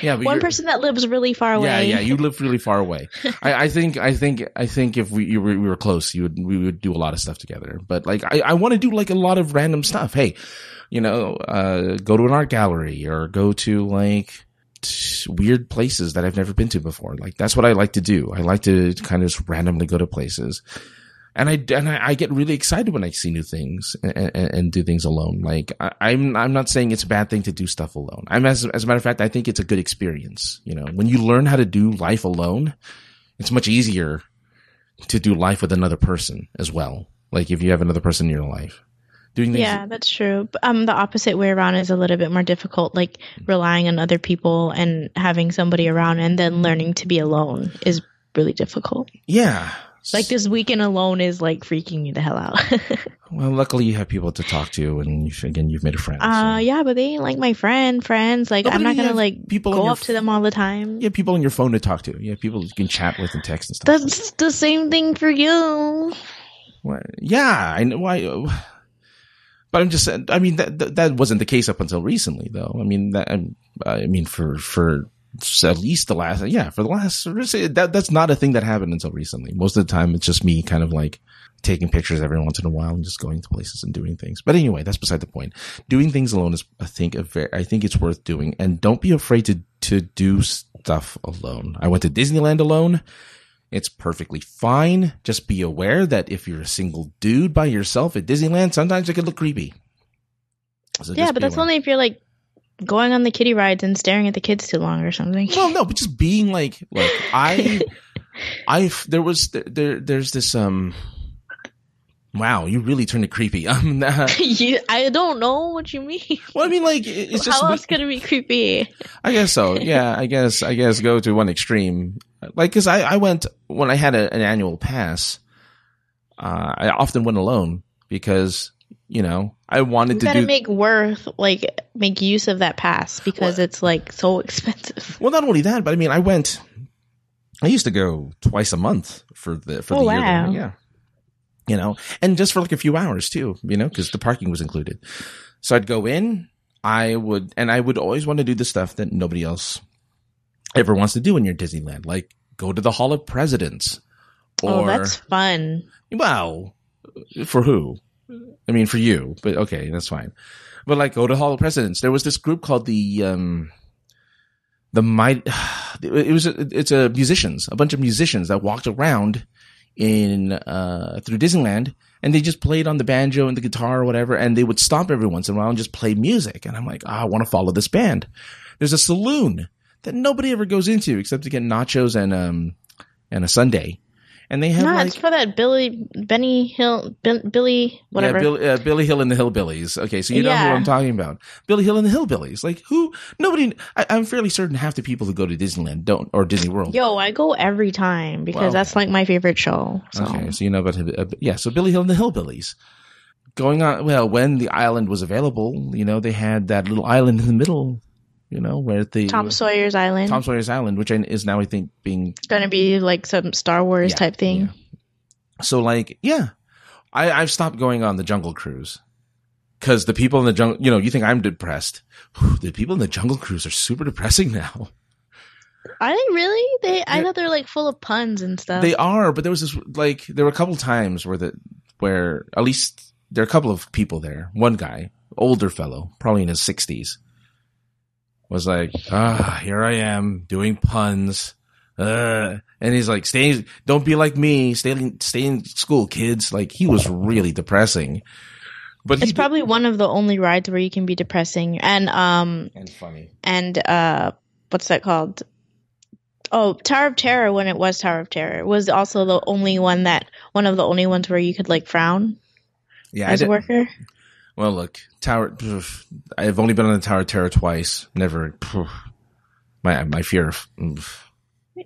Yeah, but one person that lives really far away. Yeah, you live really far away. I think if we were close, we would do a lot of stuff together. But like, I want to do like a lot of random stuff. Hey, go to an art gallery or go to like weird places that I've never been to before. Like that's what I like to do. I like to kind of just randomly go to places, and I get really excited when I see new things and do things alone. Like I'm not saying it's a bad thing to do stuff alone. As a matter of fact, I think it's a good experience. You know, when you learn how to do life alone, it's much easier to do life with another person as well. Like if you have another person in your life. Yeah, that's true. The opposite way around is a little bit more difficult, like relying on other people and having somebody around, and then learning to be alone is really difficult. Yeah. Like this weekend alone is like freaking me the hell out. Well, luckily you have people to talk to, and you've made a friend. So. Yeah, but they ain't like my friends. Like I'm not gonna like go up to them all the time. You have people on your phone to talk to. You have people you can chat with and text and stuff. That's the same thing for you. What? Yeah, I know why. But I'm just saying, I mean, that wasn't the case up until recently, though. I mean, for at least that's not a thing that happened until recently. Most of the time, it's just me kind of like taking pictures every once in a while and just going to places and doing things. But anyway, that's beside the point. Doing things alone is, I think it's worth doing, and don't be afraid to do stuff alone. I went to Disneyland alone. It's perfectly fine. Just be aware that if you're a single dude by yourself at Disneyland, sometimes it could look creepy. So yeah, but that's only if you're like going on the kiddie rides and staring at the kids too long or something. Well, no, but just being like there's this wow, you really turned it creepy. I don't know what you mean. Well, I mean, like, it's just how else could it be creepy? I guess so. Yeah, I guess go to one extreme. Like, because I went when I had an annual pass. I often went alone because I wanted to make use of that pass because it's like so expensive. Well, not only that, but I mean, I used to go twice a month for the year. Wow. Yeah. And just for like a few hours too, because the parking was included. So I'd go in, I would always want to do the stuff that nobody else ever wants to do when you're in Disneyland, like go to the Hall of Presidents. Oh, that's fun. Well, for who? I mean, for you, but okay, that's fine. But like go to Hall of Presidents. There was this group called it's musicians, a bunch of musicians that walked around through Disneyland, and they just played on the banjo and the guitar or whatever, and they would stop every once in a while and just play music. And I'm like, I want to follow this band. There's a saloon that nobody ever goes into except to get nachos and a sundae. And they have it's for that Billy whatever. Yeah, Billy Hill and the Hillbillies. Okay, so you know who I'm talking about. Billy Hill and the Hillbillies. Like who? Nobody. I'm fairly certain half the people who go to Disneyland don't, or Disney World. Yo, I go every time because that's like my favorite show. So. Okay, so you know about so Billy Hill and the Hillbillies. Going on when the island was available, they had that little island in the middle. Where the Tom Sawyer's Island, which is now I think being going to be like some Star Wars type thing. Yeah. So like, I've stopped going on the Jungle Cruise because the people in the jungle, you think I'm depressed. Whew, the people in the Jungle Cruise are super depressing now. Are they really? I thought they're like full of puns and stuff. They are, but there was this there were a couple times where at least there are a couple of people there. One guy, older fellow, probably in his 60s. Was like, here I am doing puns. And he's like, don't be like me. Stay in school, kids. Like, he was really depressing. But it's probably one of the only rides where you can be depressing and funny. And what's that called? Oh, Tower of Terror, when it was Tower of Terror, was also the only one one of the only ones where you could like frown as a worker. Well, look, I've only been on the Tower of Terror twice. Never. My fear of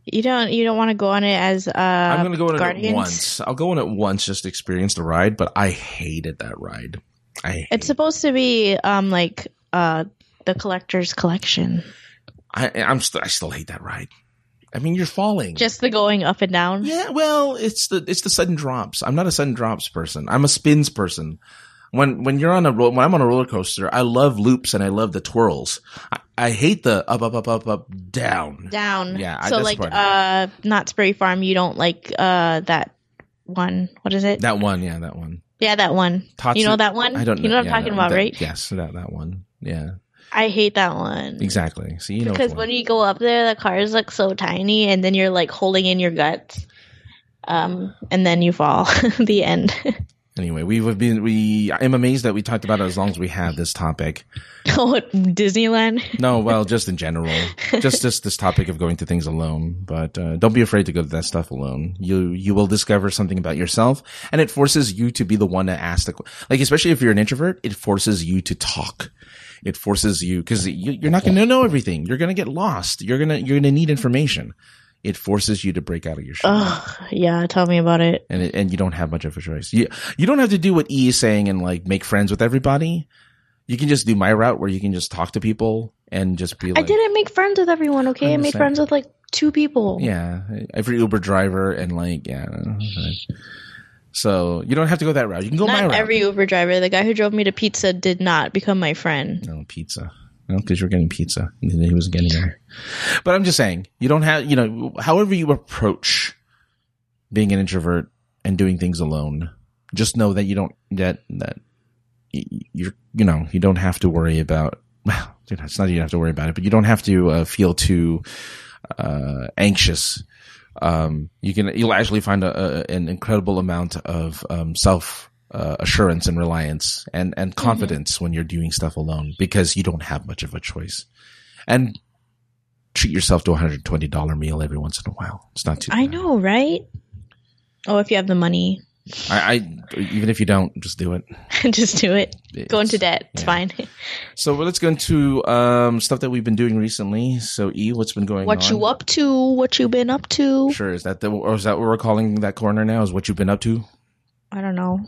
You don't want to go on it as I'm going to go on it once. I'll go on it once just to experience the ride, but I hated that ride. It's supposed to be the collector's collection. I still hate that ride. I mean, you're falling. Just the going up and down? Yeah, well, it's the sudden drops. I'm not a sudden drops person. I'm a spins person. When you're on when I'm on a roller coaster, I love loops and I love the twirls. I hate the up, up, up, up, up, down. Down. Yeah. So Knott's Berry Farm, you don't like that one. What is it? That one. Yeah, that one. Yeah, that one. Tatsu, you know that one? I don't know. You know what I'm talking about, right? Yes, that one. Yeah. I hate that one. Exactly. So you know because when you go up there, the cars look so tiny, and then you're like holding in your guts, and then you fall. The end. Anyway, I'm amazed that we talked about it as long as we have this topic. Oh, Disneyland? No, well, just in general. just this topic of going to things alone. But don't be afraid to go to that stuff alone. You will discover something about yourself, and it forces you to be the one to ask the question. Like, especially if you're an introvert, it forces you to talk. It forces you, because you're not going to know everything. You're going to get lost. You're going to need information. It forces you to break out of your shell. Oh, yeah, tell me about it. And you don't have much of a choice. You don't have to do what E is saying and like make friends with everybody. You can just do my route where you can just talk to people and just be like. I didn't make friends with everyone, okay? I made friends with like 2 people. Yeah, every Uber driver and like, yeah. So you don't have to go that route. You can go my route. Not every Uber driver. The guy who drove me to pizza did not become my friend. No, pizza. Well, because you were getting pizza. He wasn't getting there. But I'm just saying, you don't have, however you approach being an introvert and doing things alone, just know that you don't have to worry about, well, it's not that you have to worry about it, but you don't have to feel too anxious. You'll actually find an incredible amount of self assurance and reliance and confidence when you're doing stuff alone because you don't have much of a choice. And treat yourself to a $120 meal every once in a while. It's not too bad. I know, right? Oh, if you have the money. I even if you don't, just do it. Just do it. Go into debt. It's fine. So let's go into stuff that we've been doing recently. So E, what's been going on? What you up to? What you been up to? Sure. Is that what we're calling that corner now? Is what you've been up to? I don't know.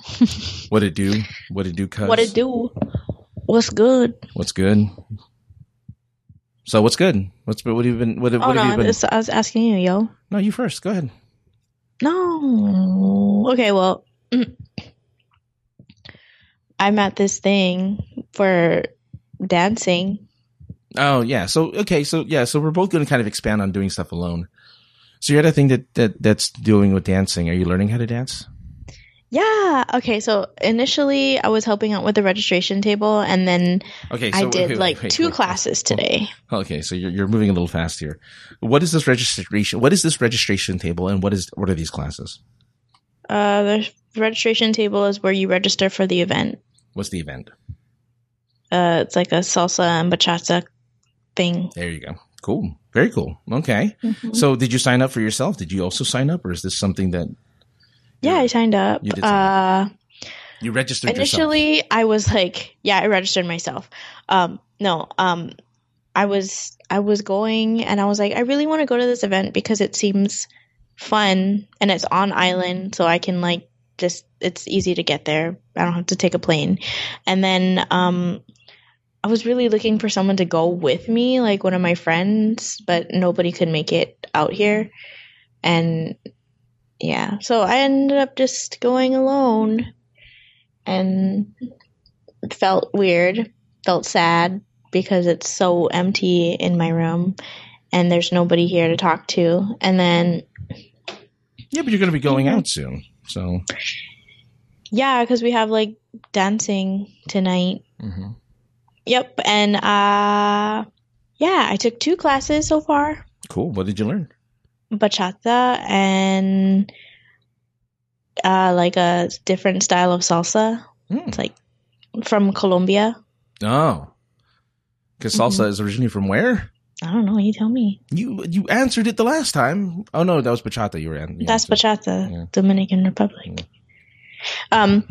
What it do? What it do, cuz? What it do? What's good? What's good? So what's good? What have you been? I was asking you, yo. No, you first. Go ahead. No. Okay, well, I'm at this thing for dancing. Oh, yeah. So we're both going to kind of expand on doing stuff alone. So you're at a thing that's dealing with dancing. Are you learning how to dance? Yeah. Okay. So initially, I was helping out with the registration table, and then I did 2 classes today. Okay. So you're moving a little fast here. What is this registration table, and what are these classes? The registration table is where you register for the event. What's the event? It's like a salsa and bachata thing. There you go. Cool. Very cool. Okay. Mm-hmm. So did you sign up for yourself? Did you also sign up, or is this something that? Yeah, I signed up. You did sign up. You registered initially, yourself. I was like, yeah, I registered myself. I was going and I was like, I really want to go to this event because it seems fun and it's on island, so I can it's easy to get there. I don't have to take a plane. And then I was really looking for someone to go with me, like one of my friends, but nobody could make it out here. And yeah, so I ended up just going alone and felt weird, felt sad because it's so empty in my room and there's nobody here to talk to. And then. Yeah, but you're going to be going out soon, so. Yeah, because we have like dancing tonight. Mm-hmm. Yep. And I took 2 classes so far. Cool. What did you learn? Bachata and like a different style of salsa. Mm. It's like from Colombia. Oh, because salsa is originally from where? I don't know. You tell me. You answered it the last time. Oh no, that was bachata. You were in. That's bachata, yeah. Dominican Republic. Yeah,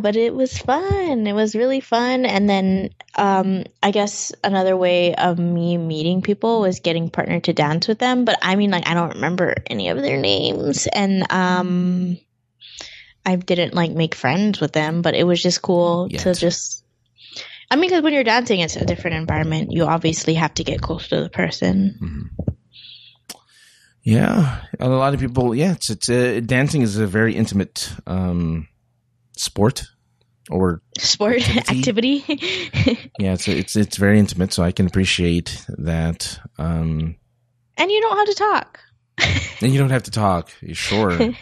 but it was fun. It was really fun. And then I guess another way of me meeting people was getting partnered to dance with them. But I mean, like, I don't remember any of their names. And I didn't, like, make friends with them. But it was just cool to just – I mean, because when you're dancing, it's a different environment. You obviously have to get close to the person. Mm-hmm. Yeah, a lot of people. Yeah, it's dancing is a very intimate sport activity. Yeah, it's very intimate, so I can appreciate that. And you don't have to talk. And you don't have to talk. Sure.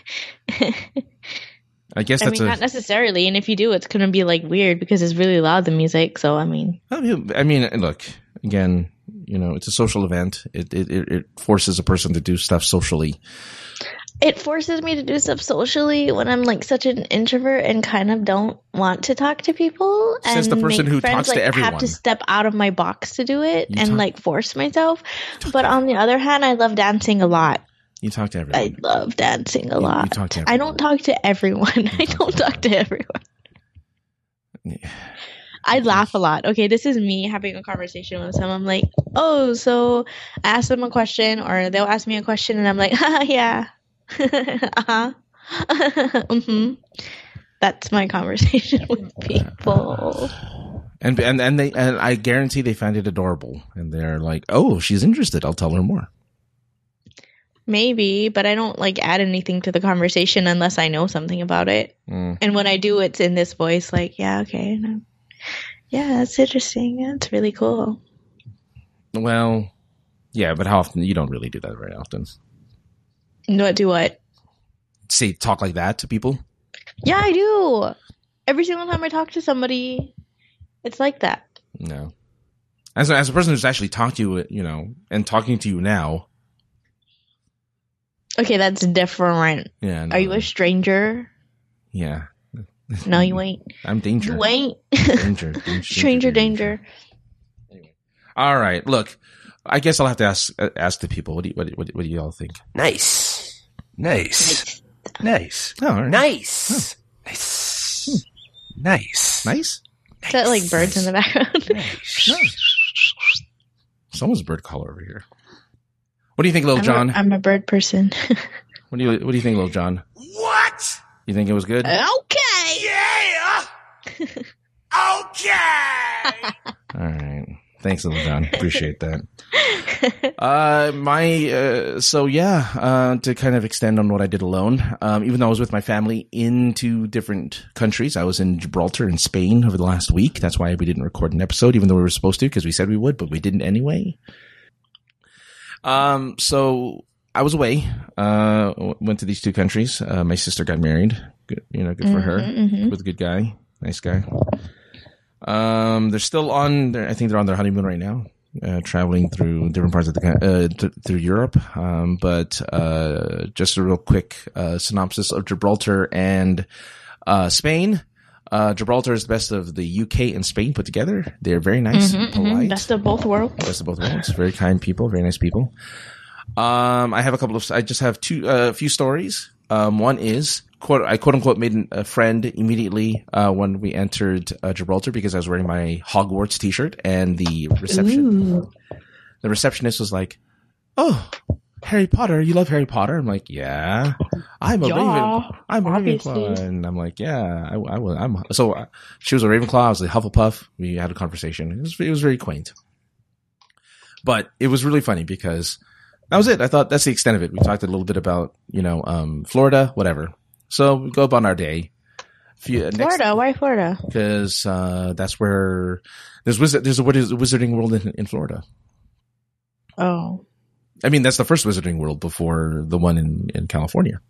I guess that's not necessarily, and if you do, it's going to be like weird because it's really loud, the music. So I mean, look again. You know, it's a social event. It forces a person to do stuff socially. It forces me to do stuff socially when I'm like such an introvert and kind of don't want to talk to people. Says the person who talks to everyone. I have to step out of my box to do it and like force myself. But on the other hand, I love dancing a lot. You talk to everyone. I love dancing a lot. You talk to everyone. I don't talk to everyone. I don't talk to everyone. Yeah. I laugh a lot. Okay, this is me having a conversation with someone. I'm like, oh, so I ask them a question or they'll ask me a question and I'm like, yeah. Uh-huh. Mm-hmm. That's my conversation with people. And I guarantee they find it adorable. And they're like, oh, she's interested. I'll tell her more. Maybe, but I don't like add anything to the conversation unless I know something about it. Mm. And when I do, it's in this voice like, yeah, okay, no. Yeah, that's interesting. That's really cool. Well, yeah, but how often? You don't really do that very often. Not do what? Say, talk like that to people? Yeah, I do. Every single time I talk to somebody, it's like that. No. As a person who's actually talked to you, you know, and talking to you now. Okay, that's different. Yeah. No. Are you a stranger? Yeah. No, you ain't. I'm danger. You ain't. Danger. Stranger danger. Anyway. All right. Look, I guess I'll have to ask the people. What do you all think? Nice. Oh, all right. Nice. Is that like birds in the background? Nice. Nice. Someone's a bird caller over here. What do you think, Little John? I'm a bird person. What do you think, Little John? What? You think it was good? Okay. Yeah. Okay. All right. Thanks, Little John. Appreciate that. To kind of extend on what I did alone, even though I was with my family in 2 different countries, I was in Gibraltar in Spain over the last week. That's why we didn't record an episode, even though we were supposed to, because we said we would, but we didn't anyway. So I was away, went to these 2 countries. My sister got married, good for her, with a good guy, nice guy. They're still I think they're on their honeymoon right now, traveling through different parts of through Europe. But just a real quick synopsis of Gibraltar and Spain. Gibraltar is the best of the UK and Spain put together. They're very nice, polite. Best of both worlds. Best of both worlds. Very kind people, very nice people. I just have a few stories. One is I quote unquote made a friend immediately, when we entered Gibraltar because I was wearing my Hogwarts t-shirt and the receptionist was like, oh, Harry Potter. You love Harry Potter? I'm like, yeah, I'm a Ravenclaw. And I'm like, yeah, I will. So she was a Ravenclaw. I was a Hufflepuff. We had a conversation. It was very quaint, but it was really funny because that was it. I thought that's the extent of it. We talked a little bit about, Florida, whatever. So we go about our day. Florida? Why Florida? Because that's where there's a Wizarding World in Florida. Oh. I mean, that's the first Wizarding World before the one in California.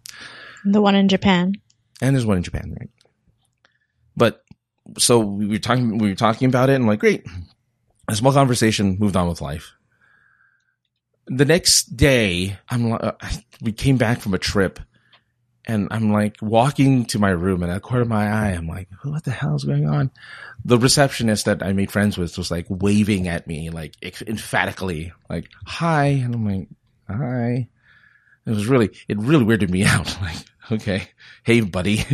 The one in Japan. And there's one in Japan, right? But so we were talking about it and I'm like, great. A small conversation, moved on with life. The next day, we came back from a trip, and I'm like walking to my room, and out of the corner of my eye, I'm like, "What the hell is going on?" The receptionist that I made friends with was like waving at me, like emphatically, like "Hi," and I'm like, "Hi," It really weirded me out. Like, okay, hey buddy,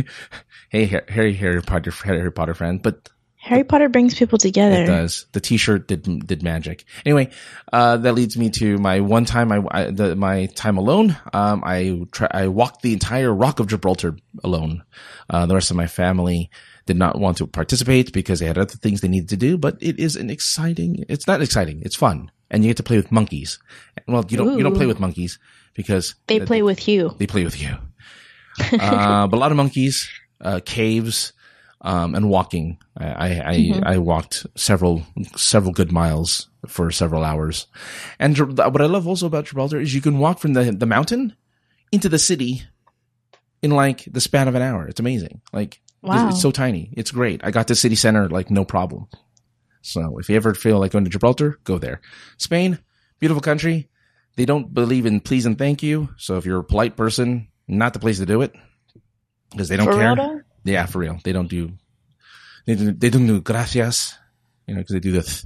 hey Harry Potter friend, but Harry Potter brings people together. It does. The T-shirt did magic. Anyway, that leads me to my one time. My time alone. I walked the entire Rock of Gibraltar alone. The rest of my family did not want to participate because they had other things they needed to do. But it is an exciting. It's not exciting. It's fun, and you get to play with monkeys. Well, you don't play with monkeys because they play with you. They play with you. But a lot of monkeys, caves. And walking, I walked several good miles for several hours. And what I love also about Gibraltar is you can walk from the mountain into the city in like the span of an hour. It's amazing. Like, wow. It's so tiny. It's great. I got to city center, like no problem. So if you ever feel like going to Gibraltar, go there. Spain, beautiful country. They don't believe in please and thank you. So if you're a polite person, not the place to do it because they don't care. Yeah, for real. They don't do gracias, because they do the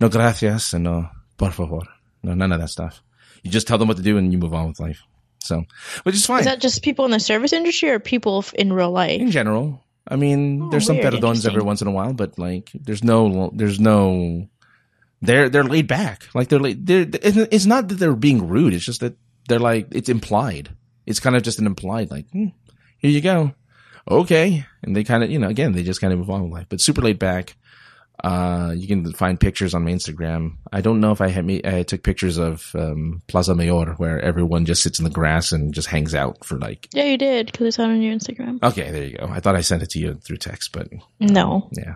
no gracias and no por favor. No, none of that stuff. You just tell them what to do and you move on with life. So, which is fine. Is that just people in the service industry or people in real life? In general. I mean, there's some perdones every once in a while, but like there's no they're laid back. Like it's not that they're being rude, it's just that they're like it's implied. It's kind of just an implied like, here you go. Okay. And they kind of, again, they just kind of move on with life, but super laid back. You can find pictures on my Instagram. I don't know if I took pictures of Plaza Mayor where everyone just sits in the grass and just hangs out for like. Yeah, you did because it's on your Instagram. Okay, there you go. I thought I sent it to you through text, but. No. Yeah.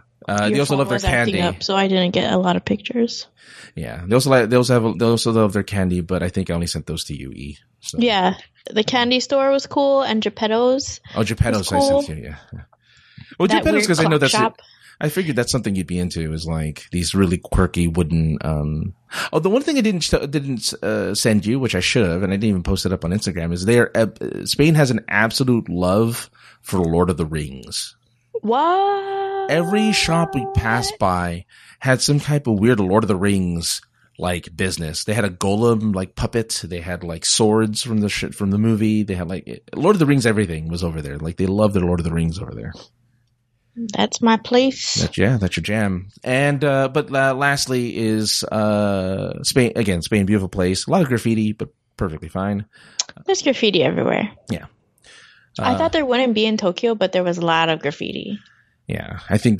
They also love their candy. Up, so I didn't get a lot of pictures. Yeah. They also love their candy, but I think I only sent those to you, E. So. Yeah. The candy store was cool and Geppetto's. Oh, Geppetto's. Cool. I sent you, yeah. Well, that Geppetto's because I know that's. I figured that's something you'd be into is like these really quirky wooden. The one thing I didn't send you, which I should have, and I didn't even post it up on Instagram, is Spain has an absolute love for Lord of the Rings. What? Every shop we passed by had some type of weird Lord of the Rings like business. They had a golem like puppet. They had like swords from the movie. They had like Lord of the Rings. Everything was over there. Like they love their Lord of the Rings over there. That's my place. That's your jam. And but lastly is Spain. Again, Spain, beautiful place. A lot of graffiti, but perfectly fine. There's graffiti everywhere. Yeah. I thought there wouldn't be in Tokyo, but there was a lot of graffiti. Yeah, I think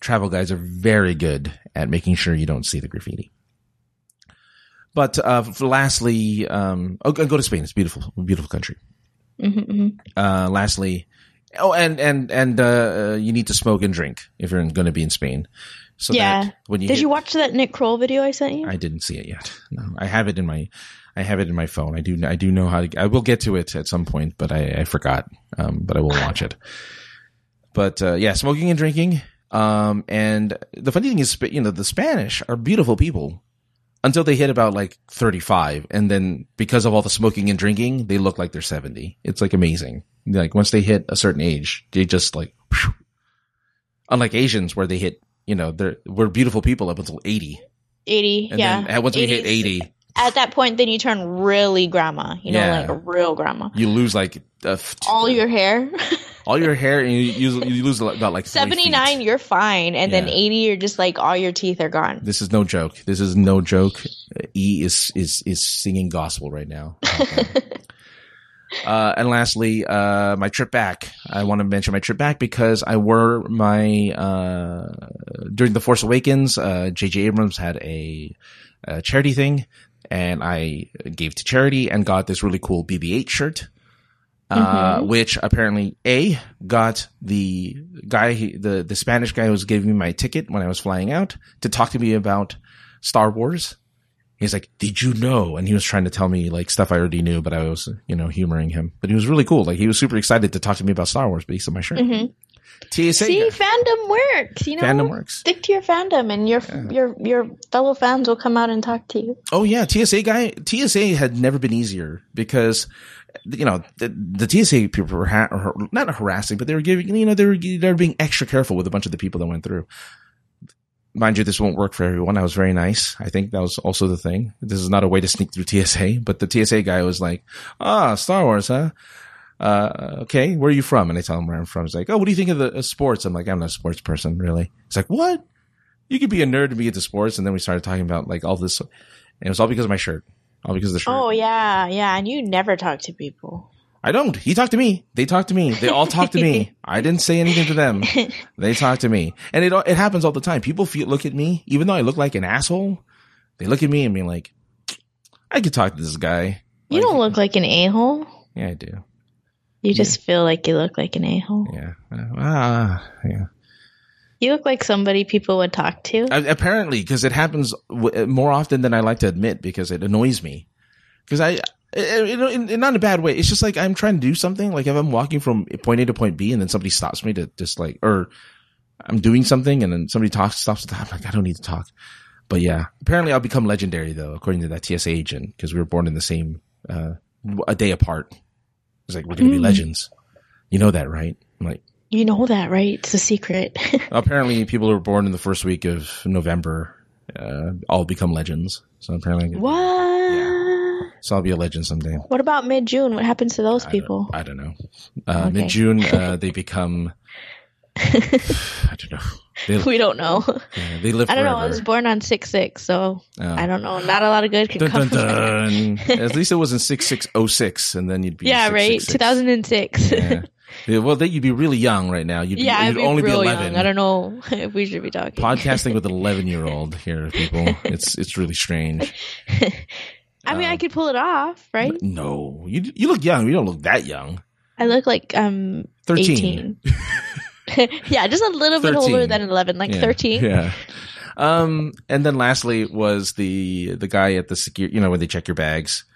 travel guides are very good at making sure you don't see the graffiti. But lastly, go to Spain. It's a beautiful country. Mm-hmm. Lastly. Oh, and you need to smoke and drink if you're going to be in Spain. So yeah. Did you watch that Nick Kroll video I sent you? I didn't see it yet. No, I have it in my phone. I do know how to. I will get to it at some point, but I forgot. But I will watch it. But yeah, smoking and drinking. And the funny thing is, the Spanish are beautiful people until they hit about like 35, and then because of all the smoking and drinking, they look like they're 70. It's like amazing. Like once they hit a certain age, they just like, whew. Unlike Asians where they hit, we're beautiful people up until 80. 80, and yeah. Then once we hit 80. At that point, then you turn really grandma, like a real grandma. You lose like all your hair, and you lose about like 79. Feet. You're fine, and then 80, you're just like all your teeth are gone. This is no joke. E is singing gospel right now. And lastly, my trip back. I want to mention my trip back because I wore my during The Force Awakens, J.J. Abrams had a charity thing, and I gave to charity and got this really cool BB-8 shirt, which apparently got the guy, the Spanish guy who was giving me my ticket when I was flying out to talk to me about Star Wars. He's like, did you know? And he was trying to tell me like stuff I already knew, but I was, humoring him. But he was really cool. Like he was super excited to talk to me about Star Wars based on my shirt. Mm-hmm. TSA. See, fandom works. Fandom works. Stick to your fandom, and your fellow fans will come out and talk to you. Oh yeah, TSA guy. TSA had never been easier because, the TSA people were not harassing, but they were being extra careful with a bunch of the people that went through. Mind you, this won't work for everyone. I was very nice. I think that was also the thing. This is not a way to sneak through TSA, but the TSA guy was like, Star Wars, huh? Okay, where are you from? And I tell him where I'm from. He's like, oh, what do you think of the sports? I'm like, I'm not a sports person, really. He's like, what? You could be a nerd to be into sports. And then we started talking about like all this. And it was all because of my shirt. All because of the shirt. Oh, yeah. Yeah. And you never talk to people. I don't. He talked to me. They talked to me. They all talked to me. I didn't say anything to them. They talked to me. And it happens all the time. People look at me, even though I look like an asshole. They look at me and be like, I could talk to this guy. You don't look like an a-hole. Yeah, I do. You just feel like you look like an a-hole. Yeah. Yeah. You look like somebody people would talk to. Apparently, because it happens more often than I like to admit, because it annoys me. Because not in a bad way. It's just like I'm trying to do something. Like if I'm walking from point A to point B and then somebody stops me to just like, or I'm doing something and then somebody stops. I'm like, I don't need to talk. But yeah, apparently I'll become legendary though, according to that TSA agent, because we were born in the same, a day apart. It's like, we're going to be legends. You know that, right? I'm like, you know that, right? It's a secret. Apparently, people who were born in the first week of November all become legends. So apparently, what? Yeah. So I'll be a legend someday. What about mid-June? What happens to those people? I don't know. Okay. Mid-June, they become. I don't know. We don't know. Yeah, they live. I don't know. I was born on 6/6, so I don't know. Not a lot of good can come from that. At least it wasn't 6606, and then you'd be 666. 2006. Yeah. Yeah, well, then you'd be really young right now. You'd only be 11. Young. I don't know if we should be talking. Podcasting with an 11-year-old here, people. It's really strange. I mean, I could pull it off, right? No. You look young. You don't look that young. I look like 13. 18. Yeah, just a little 13. Bit older than 11, like 13. Yeah. And then lastly was the guy at the security, when they check your bags.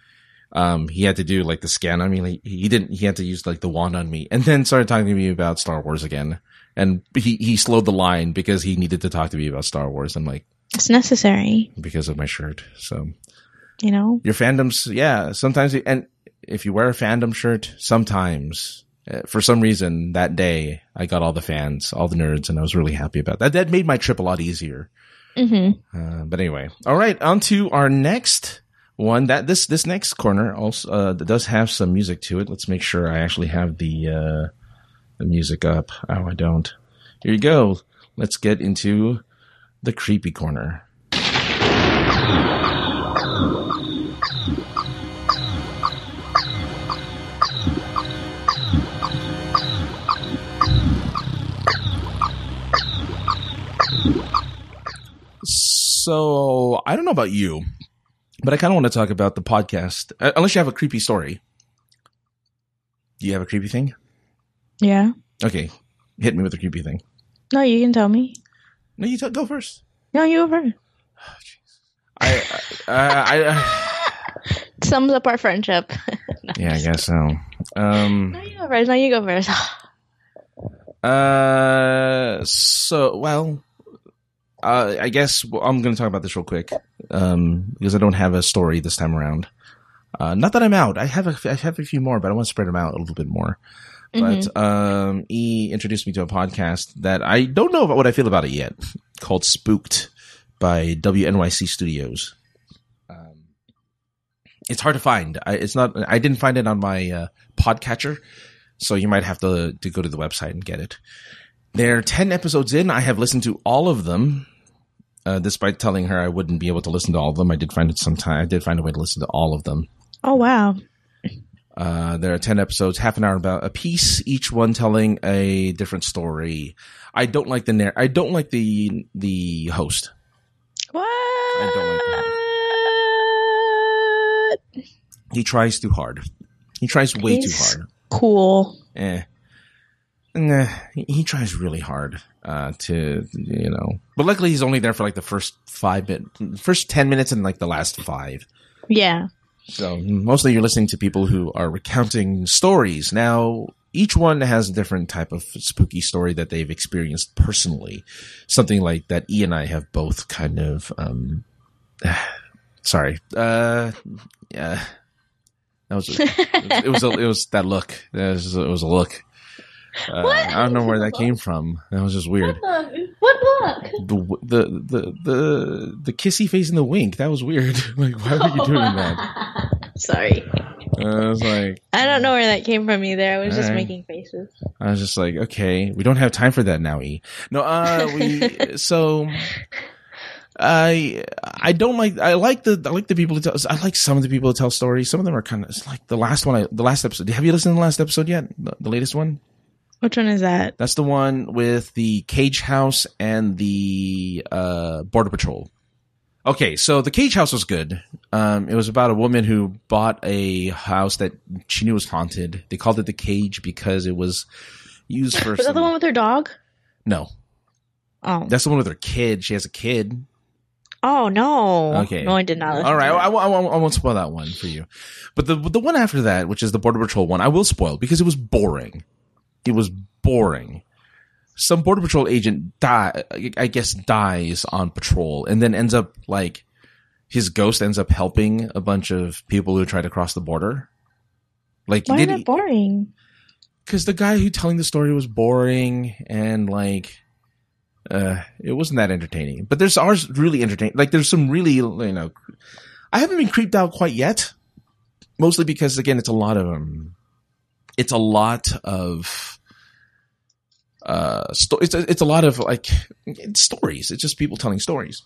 He had to do like the scan on me. Like, he had to use like the wand on me, and then started talking to me about Star Wars again. And he slowed the line because he needed to talk to me about Star Wars. I'm like, it's necessary because of my shirt. So, your fandoms. Yeah. Sometimes. And if you wear a fandom shirt, sometimes for some reason that day I got all the fans, all the nerds. And I was really happy about that. That made my trip a lot easier. Mm-hmm. But anyway, all right. On to our next one. That this next corner also does have some music to it. Let's make sure I actually have the music up. Oh, I don't. Here you go. Let's get into the creepy corner. So I don't know about you, but I kind of want to talk about the podcast. Unless you have a creepy story. Do you have a creepy thing? Yeah. Okay. Hit me with a creepy thing. No, you can tell me. No, you go first. No, you go first. Oh, jeez. Sums up our friendship. No, yeah, I guess so. No, you go first. No, you go first. I guess I'm going to talk about this real quick because I don't have a story this time around. Not that I'm out. I have a few more, but I want to spread them out a little bit more. Mm-hmm. But E introduced me to a podcast that I don't know about what I feel about it yet, called Spooked by WNYC Studios. It's hard to find. I didn't find it on my podcatcher, so you might have to go to the website and get it. They're 10 episodes in. I have listened to all of them, despite telling her I wouldn't be able to listen to all of them. I did find it sometime. I did find a way to listen to all of them. Oh, wow. There are 10 episodes, half an hour about a piece, each one telling a different story. I don't like the host. What? I don't like that. He tries too hard. He tries way too hard. Cool. Nah, he tries really hard to. But luckily, he's only there for like the first 10 minutes, and like the last five. Yeah. So mostly, you're listening to people who are recounting stories. Now, each one has a different type of spooky story that they've experienced personally. Something like that. E and I have both kind of. Sorry. Yeah. That was. It was that look. It was a look. What? I don't know where that came from. That was just weird. What book? The kissy face and the wink. That was weird. Like, why were you doing that? Sorry. I was like, I don't know where that came from either. I was just making faces. I was just like, okay, we don't have time for that now, E. No, we so. I don't like, I like the people to tell, I like some of the people to tell stories. Some of them are kind of, it's like the last one, the last episode. Have you listened to the last episode yet? The latest one? Which one is that? That's the one with the cage house and the, border patrol. Okay. So the cage house was good. It was about a woman who bought a house that she knew was haunted. They called it the cage because it was used for. Was that the one with her dog? No. Oh. That's the one with her kid. She has a kid. Oh, no. Okay. No, I did not listen. All right. I won't spoil that one for you. But the one after that, which is the Border Patrol one, I will spoil because it was boring. It was boring. Some Border Patrol agent, dies on patrol and then ends up, like, his ghost ends up helping a bunch of people who try to cross the border. Like, why is it boring? Because the guy who telling the story was boring and, like... it wasn't that entertaining, but there's ours really entertaining. Like there's some really, you know, I haven't been creeped out quite yet, mostly because again, it's a lot of stories. It's just people telling stories.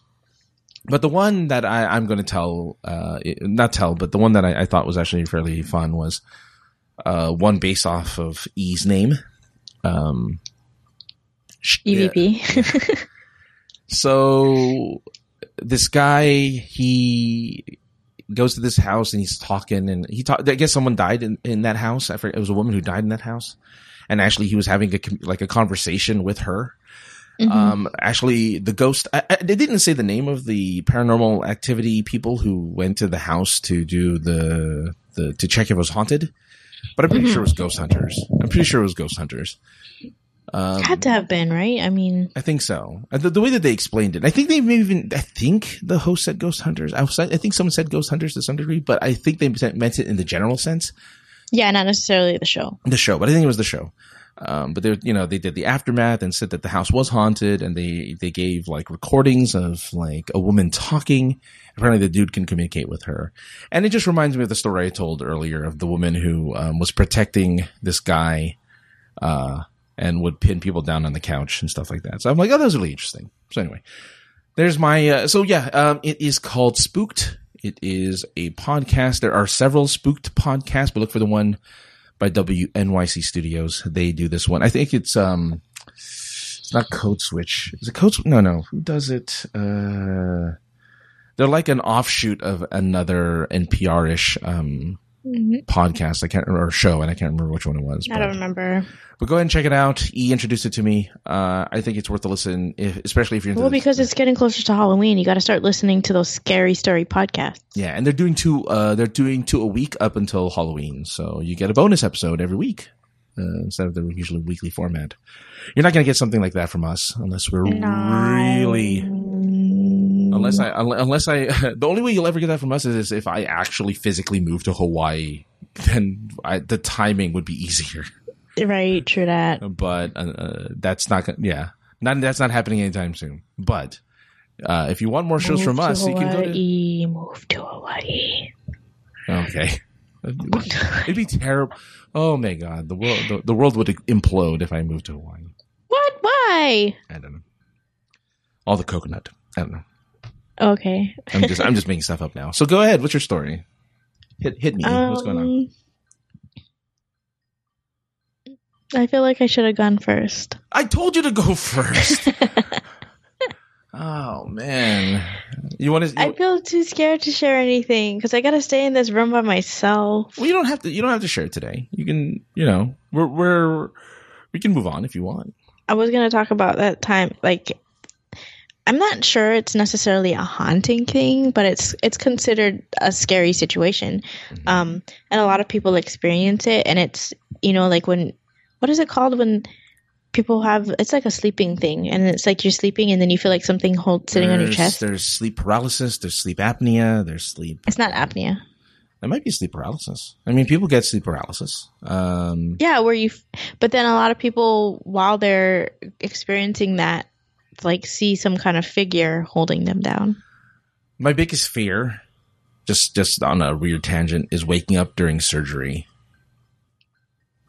But the one that I'm going to tell, but the one that I thought was actually fairly fun was, one based off of E's name. EVP. Yeah. So this guy, he goes to this house and he's talking and I guess someone died in that house. I forget, it was a woman who died in that house. And actually he was having a conversation with her. Mm-hmm. Actually the ghost, they didn't say the name of the paranormal activity people who went to the house to do to check if it was haunted, but I'm pretty sure it was Ghost Hunters. Had to have been, right? I mean, I think so. The way that they explained it, I think they I think the host said Ghost Hunters. I think someone said Ghost Hunters to some degree, but I think they meant it in the general sense. Yeah, not necessarily the show. But I think it was the show. But they, you know, they did the aftermath and said that the house was haunted, and they gave like recordings of like a woman talking. Apparently, the dude can communicate with her, and it just reminds me of the story I told earlier of the woman who was protecting this guy. And would pin people down on the couch and stuff like that. So I'm like, oh, that was really interesting. So anyway, there's my it is called Spooked. It is a podcast. There are several Spooked podcasts, but look for the one by WNYC Studios. They do this one. I think it's not Code Switch. Is it Code Switch? No. Who does it? They're like an offshoot of another NPR-ish podcast. I can't remember which one it was. I don't remember. But go ahead and check it out. E introduced it to me. I think it's worth a listen, especially if you're into because it's getting closer to Halloween. You got to start listening to those scary story podcasts. Yeah, and they're doing two a week up until Halloween, so you get a bonus episode every week instead of the usually weekly format. You're not going to get something like that from us unless we're really. The only way you'll ever get that from us is if I actually physically move to Hawaii. Then the timing would be easier. Right, true that. But that's not happening anytime soon. But if you want more shows from us, you can go to move to Hawaii. Okay, it'd be terrible. Oh my God, the world would implode if I moved to Hawaii. What? Why? I don't know. All the coconut. I don't know. Okay. I'm just making stuff up now. So go ahead. What's your story? Hit me. What's going on? I feel like I should have gone first. I told you to go first. Oh man, I feel too scared to share anything because I gotta stay in this room by myself. Well, you don't have to share it today. You can. You know, we can move on if you want. I was gonna talk about that time, like. I'm not sure it's necessarily a haunting thing, but it's considered a scary situation. And a lot of people experience it. And it's, you know, like when, what is it called when people have, it's like a sleeping thing. And it's like you're sleeping and then you feel like something sitting on your chest. There's sleep paralysis. There's sleep apnea. It's not apnea. It might be sleep paralysis. I mean, people get sleep paralysis. Yeah, where you but then a lot of people, while they're experiencing that, like see some kind of figure holding them down. My biggest fear, just on a weird tangent, is waking up during surgery.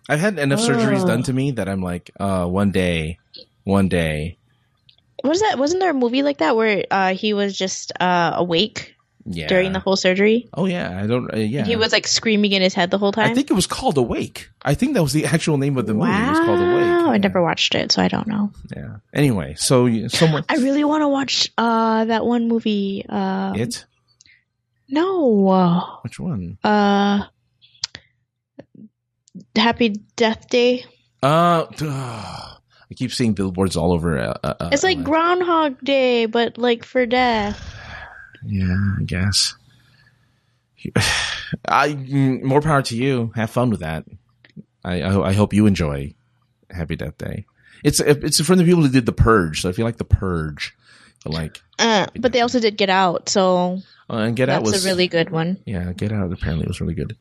I've had enough surgeries done to me that I'm like, one day. What is that? Wasn't there a movie like that where he was just awake? Yeah. During the whole surgery? Oh, yeah. I don't... yeah. He was, like, screaming in his head the whole time? I think it was called Awake. I think that was the actual name of the movie. It was called Awake. Yeah. I never watched it, so I don't know. Yeah. Anyway, so someone... I really want to watch that one movie. It? No. Which one? Happy Death Day. I keep seeing billboards all over... it's like Groundhog Day, but, like, for death. Yeah, I guess. More power to you. Have fun with that. I hope you enjoy Happy Death Day. It's from the people who did The Purge, so if you like The Purge, you like. But they also did Get Out, so. And Get Out was a really good one. Yeah, Get Out apparently was really good.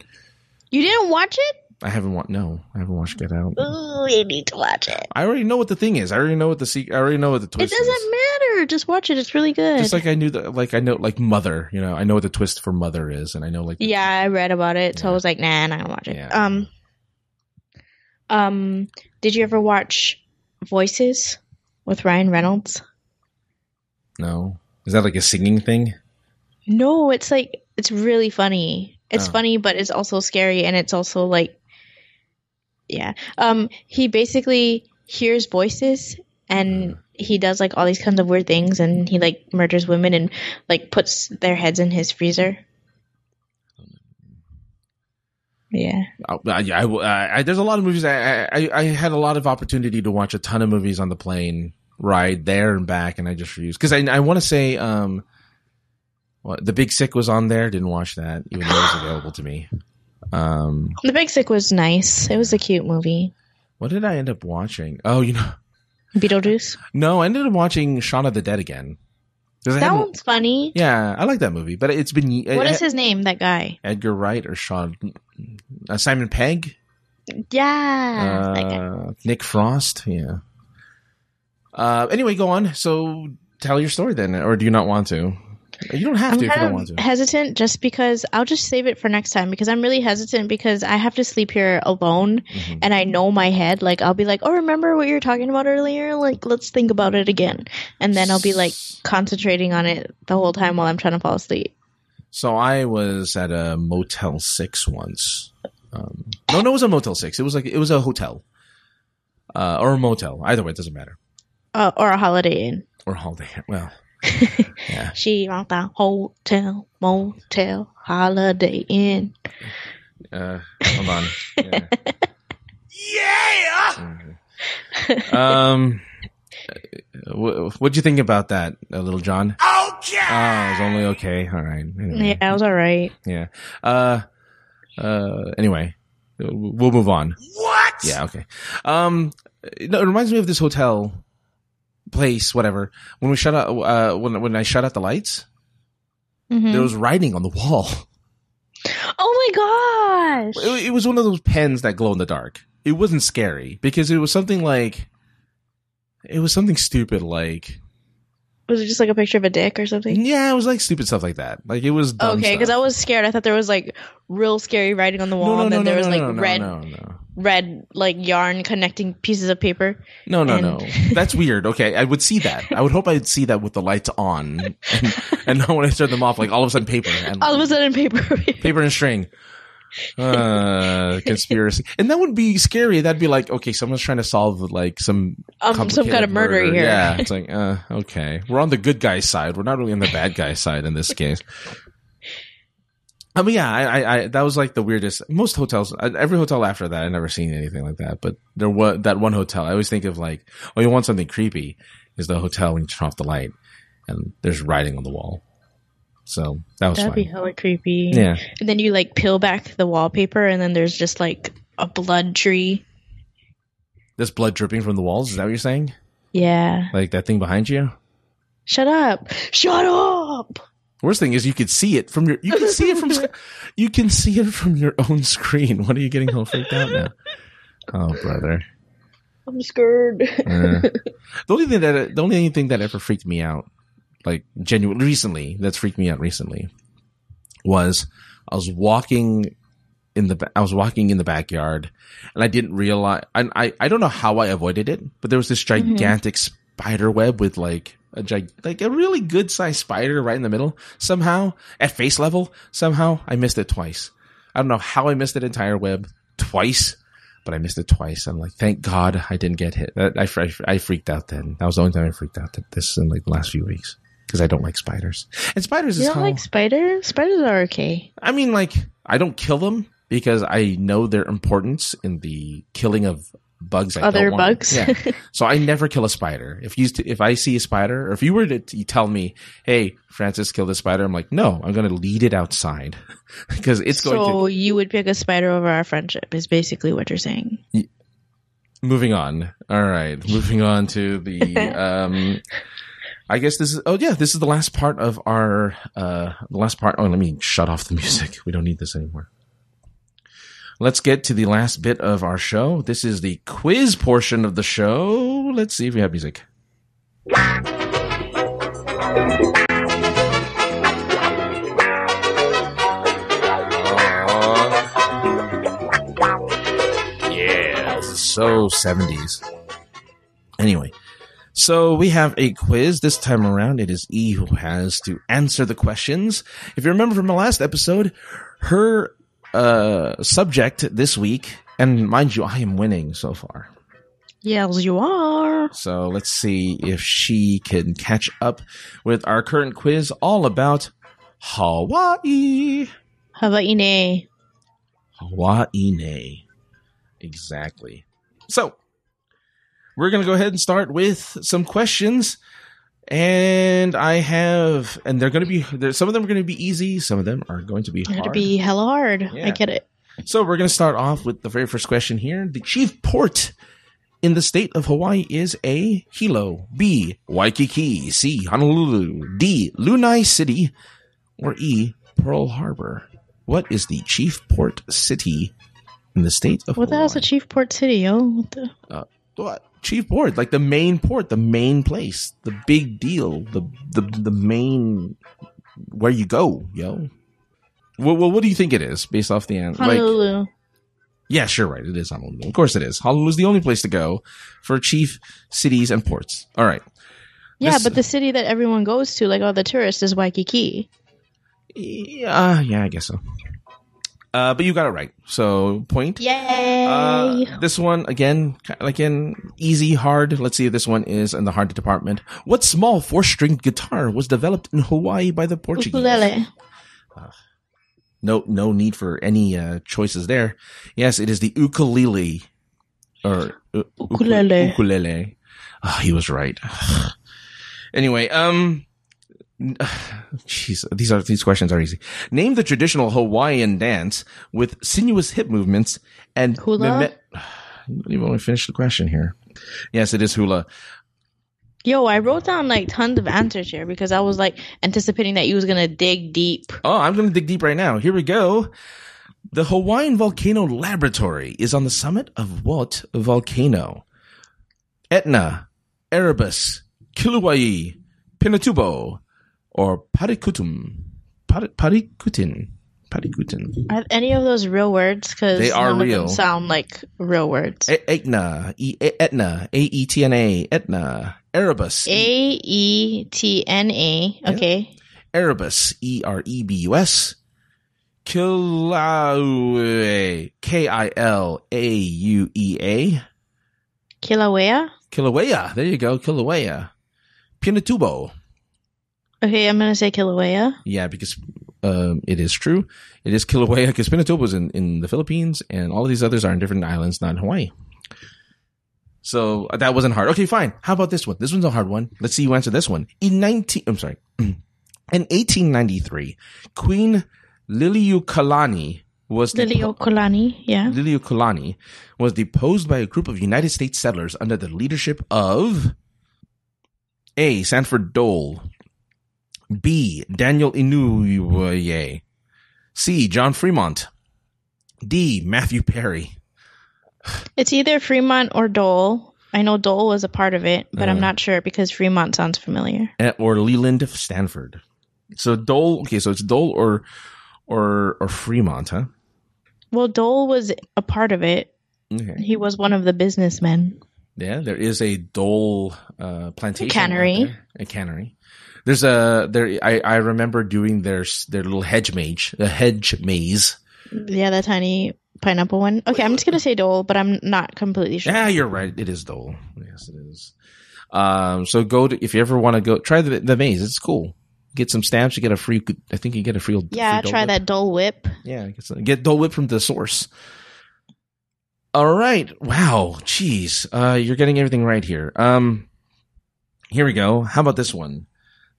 You didn't watch it? I haven't watched Get Out. Ooh, you need to watch it. I already know what the thing is. I already know what the I already know what the twist is. It doesn't matter. Just watch it. It's really good. Just like I knew that, like I know, like Mother. You know, I know what the twist for Mother is, and I know like. Yeah, I read about it, so I was like, nah, I'm not gonna watch it. Yeah. Did you ever watch Voices with Ryan Reynolds? No, is that like a singing thing? No, it's like it's really funny. It's funny, but it's also scary, and it's also like. Yeah. He basically hears voices and he does like all these kinds of weird things and he like murders women and like puts their heads in his freezer. Yeah. There's a lot of movies. I had a lot of opportunity to watch a ton of movies on the plane ride there and back, and I just refused because I want to say The Big Sick was on there. Didn't watch that, even though it was available to me. The Big Sick was nice. It was a cute movie. What did I end up watching? Oh, you know, Beetlejuice. No, I ended up watching Shaun of the Dead again. That one's funny. Yeah, I like that movie, but it's been. What is his name? That guy, Edgar Wright or Sean Simon Pegg? Yeah, that guy. Nick Frost. Yeah. Anyway, go on. So tell your story then, or do you not want to? You don't have to if you don't want to. I'm hesitant just because I'll just save it for next time because I'm really hesitant because I have to sleep here alone and I know my head. Like, I'll be like, oh, remember what you were talking about earlier? Like, let's think about it again. And then I'll be like concentrating on it the whole time while I'm trying to fall asleep. So I was at a Motel 6 once. No, it was a Motel 6. It was a hotel or a motel. Either way, it doesn't matter. Or a Holiday Inn. Or a Holiday Inn. Well. Yeah. She wants a hotel, motel, Holiday Inn. Hold on. Yeah. Okay. What'd you think about that, Little John? Okay. It was only okay. All right. Anyway. Yeah, it was all right. Yeah. Anyway, we'll move on. What? Yeah. Okay. No, it reminds me of this hotel. Place, whatever. When we shut out, when I shut out the lights, there was writing on the wall. Oh my gosh! It was one of those pens that glow in the dark. It wasn't scary because it was something stupid. Like, was it just like a picture of a dick or something? Yeah, it was like stupid stuff like that. Like it was dumb okay because I was scared. I thought there was like real scary writing on the wall, red like yarn connecting pieces of paper. No. That's weird. Okay, I would see that. I would hope I'd see that with the lights on, and not when I turn them off. Like all of a sudden, paper. And, all of a sudden, paper and string. Conspiracy, and that would be scary. That'd be like, okay, someone's trying to solve like some kind of murder here. Yeah, it's like okay, we're on the good guy's side. We're not really on the bad guy's side in this case. I mean, yeah, I that was like the weirdest. Most hotels, every hotel after that, I've never seen anything like that. But there was that one hotel. I always think of like, oh, you want something creepy? Is the hotel when you turn off the light and there's writing on the wall. So that was that'd fine. Be hella creepy. Yeah, and then you like peel back the wallpaper, and then there's just like a blood tree. There's blood dripping from the walls. Is that what you're saying? Yeah, like that thing behind you. Shut up! Shut up! Worst thing is you could see it from your, you can see it from your own screen. What are you getting all freaked out now? Oh, brother. I'm scared. The only thing that ever freaked me out, like genuinely recently, that's freaked me out recently, was I was walking in the backyard, and I didn't realize. I don't know how I avoided it, but there was this gigantic spider web with like a really good sized spider right in the middle. Somehow at face level, I missed it twice. I don't know how I missed that entire web twice. But I missed it twice. I'm like, thank God I didn't get hit. I freaked out then. That was the only time I freaked out this in like the last few weeks because I don't like spiders. And spiders is how... You don't like spiders? Spiders are okay. I mean, like, I don't kill them because I know their importance in the killing of bugs. Other bugs? Yeah. So I never kill a spider. If I see a spider, or if you were to tell me, hey, Francis, kill this spider, I'm like, no, I'm going to lead it outside because it's going to... So you would pick a spider over our friendship is basically what you're saying. Moving on. All right. Moving on to the... I guess this is... Oh, yeah. This is the last part of our... Oh, let me shut off the music. We don't need this anymore. Let's get to the last bit of our show. This is the quiz portion of the show. Let's see if we have music. Yeah, this is so 70s. Anyway, so we have a quiz. This time around, it is E who has to answer the questions. If you remember from the last episode, her... subject this week, and mind you, I am winning so far. Yes, you are. So let's see if she can catch up with our current quiz all about Hawaii. Hawaiine. Hawaiine. Exactly. So we're going to go ahead and start with some questions. And they're going to be, some of them are going to be easy. Some of them are going to be hard. It's going to be hella hard. Yeah. I get it. So we're going to start off with the very first question here. The chief port in the state of Hawaii is A, Hilo, B, Waikiki, C, Honolulu, D, Lanai City, or E, Pearl Harbor. What is the chief port city in the state of Hawaii? What the hell's a chief port city, yo? What? Chief port, like the main port, the main place, the big deal, the main where you go, yo. Well, what do you think it is based off the answer? Honolulu. Like, yeah, sure, right. It is Honolulu. Of course, it is. Honolulu is the only place to go for chief cities and ports. All right. Yeah, but the city that everyone goes to, like all the tourists, is Waikiki. Yeah, I guess so. But you got it right. So, point. Yay! This one, again, easy, hard. Let's see if this one is in the hard department. What small four-stringed guitar was developed in Hawaii by the Portuguese? Ukulele. No need for any choices there. Yes, it is the ukulele. Or ukulele. Ukulele. He was right. Anyway, jeez, these questions are easy. Name the traditional Hawaiian dance with sinuous hip movements and hula. You only finished the question here. Yes, it is hula. Yo, I wrote down like tons of answers here because I was like anticipating that you was gonna dig deep. Oh, I'm gonna dig deep right now. Here we go. The Hawaiian Volcano Laboratory is on the summit of what volcano? Etna, Erebus, Kīlauea, Pinatubo. Or Parikutin. Are any of those real words? Because they are real. Of them sound like real words. Etna, Aetna, Etna, Erebus, Aetna. Okay. Yeah. Erebus, Erebus, Kīlauea, Kīlauea. Kīlauea. There you go, Kīlauea. Pinatubo. Okay, I'm going to say Kīlauea. Yeah, because it is true. It is Kīlauea because Pinatubo is in the Philippines, and all of these others are in different islands, not in Hawaii. So that wasn't hard. Okay, fine. How about this one? This one's a hard one. Let's see you answer this one. In 1893, Queen Liliuokalani was Liliuokalani was deposed by a group of United States settlers under the leadership of A. Sanford Dole. B. Daniel Inouye. C. John Fremont. D. Matthew Perry. It's either Fremont or Dole. I know Dole was a part of it, but I'm not sure because Fremont sounds familiar. Or Leland Stanford. So Dole. Okay, so it's Dole or Fremont, huh? Well, Dole was a part of it. Okay. He was one of the businessmen. Yeah, there is a Dole plantation. A cannery. There's a there. I remember doing their little hedge maze. Yeah, that tiny pineapple one. Okay, I'm just gonna say Dole, but I'm not completely sure. Yeah, you're right. It is Dole. Yes, it is. So go to if you ever want to go try the maze. It's cool. Get some stamps. You get a free. I think you get a free. Yeah, free try Dole that Dole Whip. Yeah, get Dole Whip from the source. All right. Wow. Jeez. You're getting everything right here. Here we go. How about this one?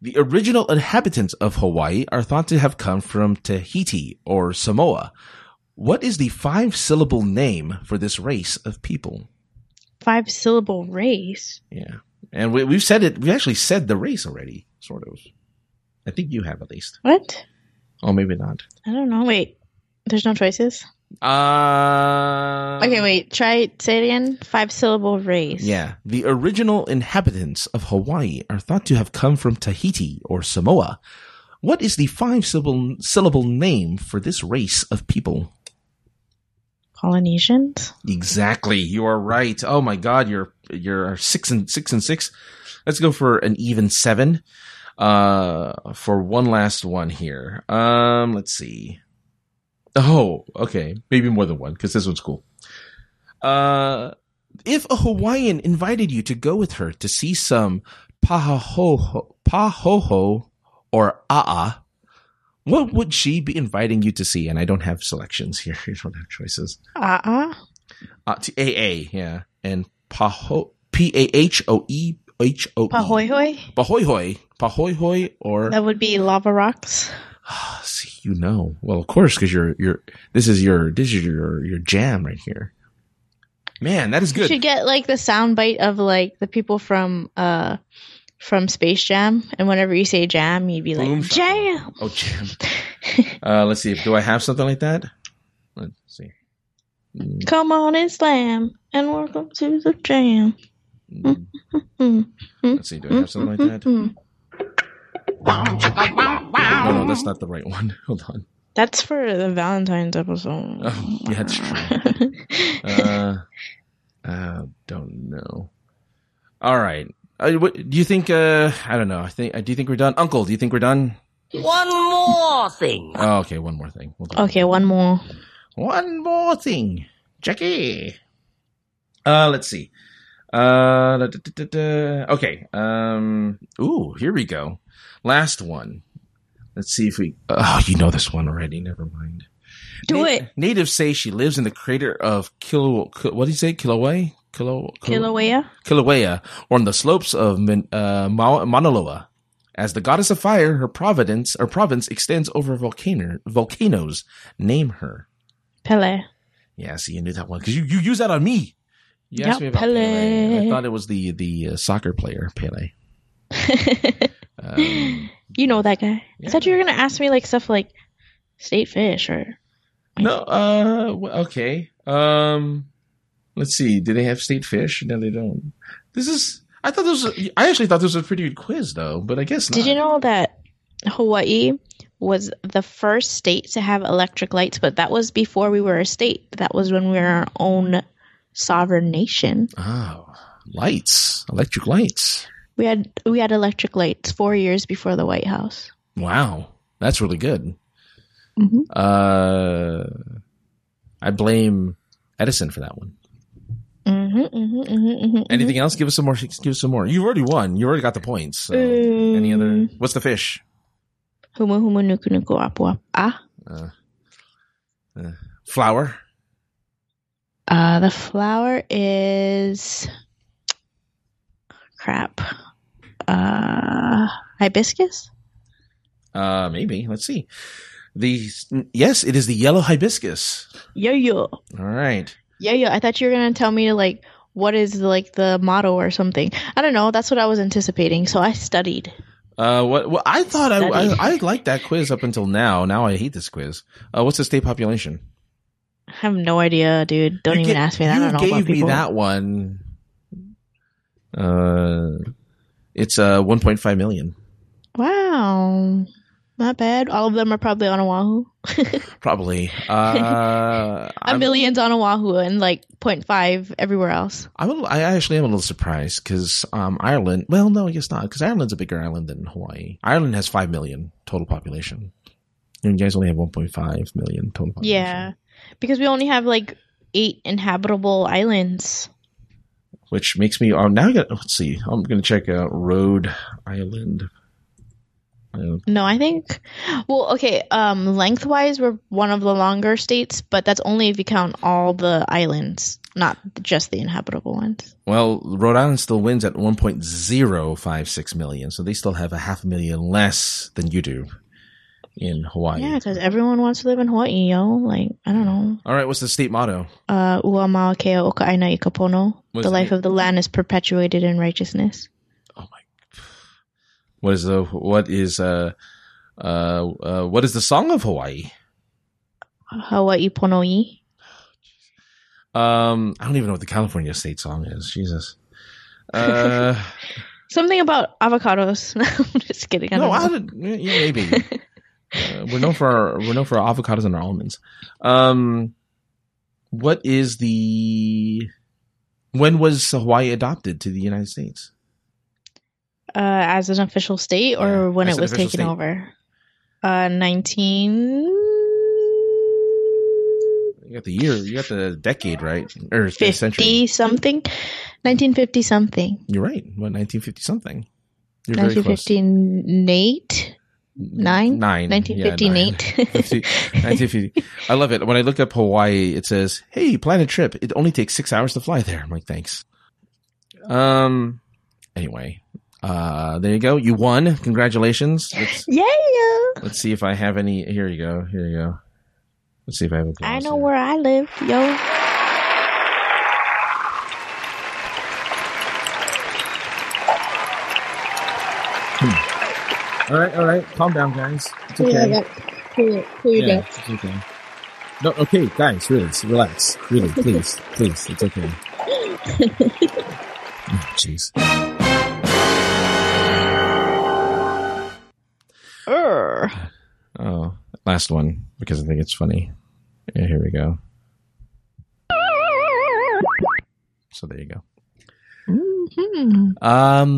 The original inhabitants of Hawaii are thought to have come from Tahiti or Samoa. What is the five-syllable name for this race of people? Five-syllable race? Yeah. And we've said it. We actually said the race already, sort of. I think you have at least. What? Oh, maybe not. I don't know. Wait. There's no choices? Okay, wait. Say it again. Five-syllable race. Yeah. The original inhabitants of Hawaii are thought to have come from Tahiti or Samoa. What is the five-syllable name for this race of people? Polynesians? Exactly. You are right. Oh my God, you're 6 and 6 and 6. Let's go for an even 7. For one last one here. Let's see. Oh, okay. Maybe more than one, because this one's cool. If a Hawaiian invited you to go with her to see some pahoehoe or ʻaʻā, what would she be inviting you to see? And I don't have selections here. I don't have choices. ʻaʻā? A-A, yeah. And paho, P-A-H-O-E. Pahoehoe? Pahoehoe or... That would be lava rocks. See, you know. Well, of course, because this is your jam right here. Man, that is good. You should get like the soundbite of like the people from Space Jam, and whenever you say jam, you'd be like jam. Oh, jam. Let's see. Do I have something like that? Let's see. Come on and slam, and welcome to the jam. Let's see. Do I have something like that? No, that's not the right one. Hold on. That's for the Valentine's episode. Oh, yeah, that's true. I don't know. All right. Do you think? I don't know. Do you think we're done, Uncle? Do you think we're done? One more thing. Oh, okay, one more thing. One more thing, Jackie. Let's see. Okay. Ooh, here we go. Last one. Let's see if we... Oh, you know this one already. Never mind. Do it. Natives say she lives in the crater of Kīlauea? Kīlauea, or on the slopes of Mauna Loa. As the goddess of fire, her province extends over volcanoes. Name her. Pele. Yeah, see, you knew that one. Because you use that on me. You asked me about Pele. I thought it was the soccer player, Pele. You know that guy. Yeah. I thought you were going to ask me like stuff like state fish or... No, okay. Let's see. Do they have state fish? No, they don't. I actually thought this was a pretty good quiz though, but I guess not. Did you know that Hawaii was the first state to have electric lights, but that was before we were a state. That was when we were our own sovereign nation. Oh, lights. Electric lights. We had electric lights 4 years before the White House. Wow, that's really good. Mm-hmm. I blame Edison for that one. Mm-hmm, mm-hmm, mm-hmm, mm-hmm. Anything else? Give us some more. You've already won. You already got the points. So any other? What's the fish? Humu humu nuku nuku apu apu a. Flower. The flower is crap. Hibiscus? Maybe. Let's see. Yes, it is the yellow hibiscus. Yo. All right. Yo. I thought you were going to tell me to like what is like the motto or something. I don't know. That's what I was anticipating. So I studied. What I thought I liked that quiz up until now. Now I hate this quiz. What's the state population? I have no idea, dude. Don't even ask me that. I don't know about people. You gave me that one. It's 1.5 million. Wow. Not bad. All of them are probably on Oahu. Probably. A million's on Oahu and like 0.5 everywhere else. I actually am a little surprised because Ireland – well, no, I guess not because Ireland's a bigger island than Hawaii. Ireland has 5 million total population. And you guys only have 1.5 million total population. Yeah, because we only have like 8 inhabitable islands. Which makes me now I got – let's see. I'm going to check out Rhode Island. No, I think lengthwise we're one of the longer states, but that's only if you count all the islands, not just the inhabitable ones. Well, Rhode Island still wins at 1.056 million, so they still have 500,000 less than you do in Hawaii. Yeah, because everyone wants to live in Hawaii, yo. Like, I don't know. All right, what's the state motto? Ua mau kea o ka aina i ka pono. The life of the land is perpetuated in righteousness. What is the song of Hawaii? Hawaii Pono'i. I don't even know what the California state song is. Jesus. Something about avocados. I'm just kidding. Maybe. We're known for our avocados and our almonds. When was Hawaii adopted to the United States? As an official state or when it was taken over? 19... You got the year. You got the decade, right? Or 50-something? 1950-something. You're right. What, 1950-something? 1958? 9? 1958. 1950. I love it. When I look up Hawaii, it says, hey, plan a trip. It only takes 6 hours to fly there. I'm like, thanks. Anyway... there you go. You won. Congratulations. Let's see if I have any. Here you go. Let's see if I have a glass. I know where I live, yo. All right. Calm down, guys. It's okay. Cool, it's okay. No, okay, guys, relax. Really, please. It's okay. Oh, jeez. Oh, last one, because I think it's funny. Yeah, here we go. So there you go. Mm-hmm.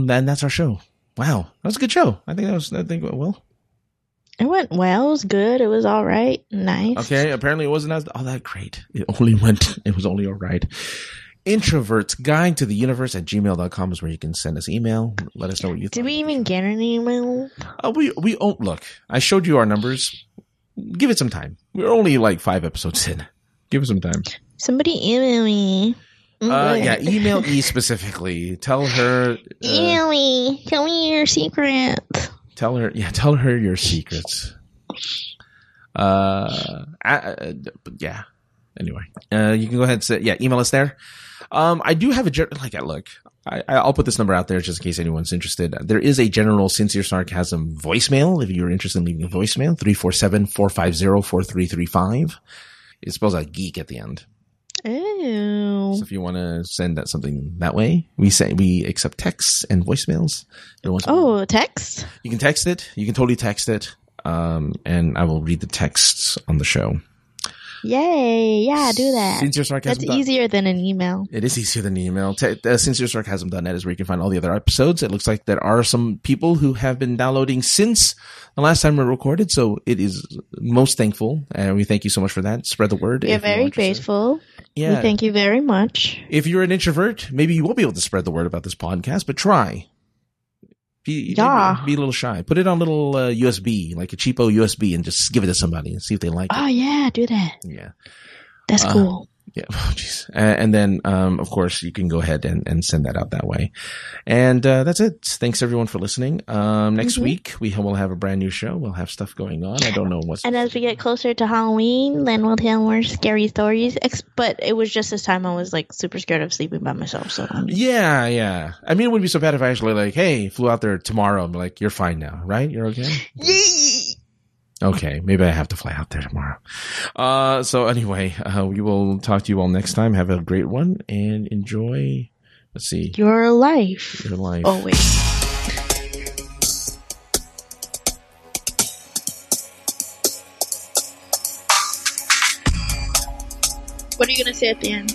And that's our show. Wow, that was a good show. I think it went well. It went well. It was good. It was all right. Nice. Okay. Apparently, it wasn't all that great. It was only all right. Introverts Guide to the Universe at gmail.com is where you can send us email. Let us know what you think. Did we even get an email? We won't look. I showed you our numbers. Give it some time. We're only like 5 episodes in. Give it some time. Somebody email me. Email E specifically. Tell her. Tell me your secrets. Tell her your secrets. Anyway, you can go ahead and say, email us there. I do have a I'll put this number out there just in case anyone's interested. There is a general Sincere Sarcasm voicemail if you're interested in leaving a voicemail. 347-450-4335. It spells out geek at the end. Ew. So if you want to send that something that way, we accept texts and voicemails. Text? You can text it. You can totally text it. And I will read the texts on the show. Yay. Yeah, do that. That's easier than an email. It is easier than an email. SincereSarcasm.net is where you can find all the other episodes. It looks like there are some people who have been downloading since the last time we recorded. So it is most thankful. And we thank you so much for that. Spread the word. We're very grateful. Yeah. We thank you very much. If you're an introvert, maybe you won't be able to spread the word about this podcast, but try. Be a little shy. Put it on little USB, like a cheapo USB, and just give it to somebody and see if they like it. Oh, yeah. Do that. Yeah. That's cool. Yeah. Oh, geez. And then, of course, you can go ahead and send that out that way. And that's it. Thanks, everyone, for listening. Next week, we will have a brand new show. We'll have stuff going on. I don't know what's And as we get closer to Halloween, then we'll tell more scary stories. But it was just this time I was, like, super scared of sleeping by myself. So yeah, yeah. I mean, it would be so bad if I actually, like, hey, flew out there tomorrow. I'm like, you're fine now, right? You're okay? Yay! Okay, maybe I have to fly out there tomorrow. So anyway, we will talk to you all next time. Have a great one and enjoy, let's see. Your life. Your life. Oh, wait. What are you going to say at the end?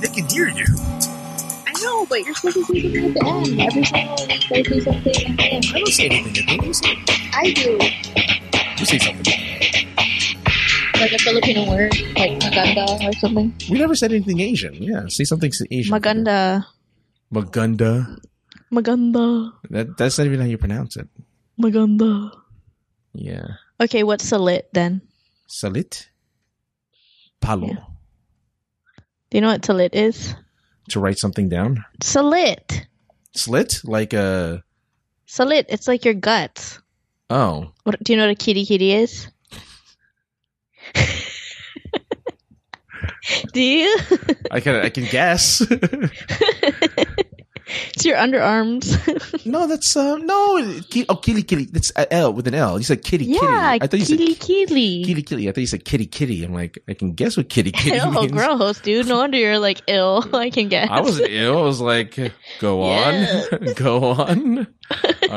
They can hear you. No, but you're supposed to say something at the end. Every time I'm supposed to say something at the end. I don't say anything at the end. I do. You say something. Like a Filipino word, like maganda or something. We never said anything Asian. Yeah, say something Asian. Maganda. Maganda. Maganda. That's not even how you pronounce it. Maganda. Yeah. Okay, what's salit then? Salit? Palo. Yeah. Do you know what salit is? To write something down? Slit. Slit? Like a... Slit. It's like your guts. Oh. What, do you know what a kitty is? Do you? I can guess. It's your underarms. No, that's... no. Oh, kitty. That's an L with an L. You said kitty. Yeah, kitty. Kitty. I thought you said kitty. I'm like, I can guess what kitty oh, means. Oh, gross, dude. No wonder you're like ill. I can guess. I wasn't ill. I was like, go on. All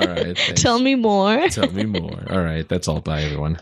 right. Thanks. Tell me more. All right. That's all. Bye, everyone.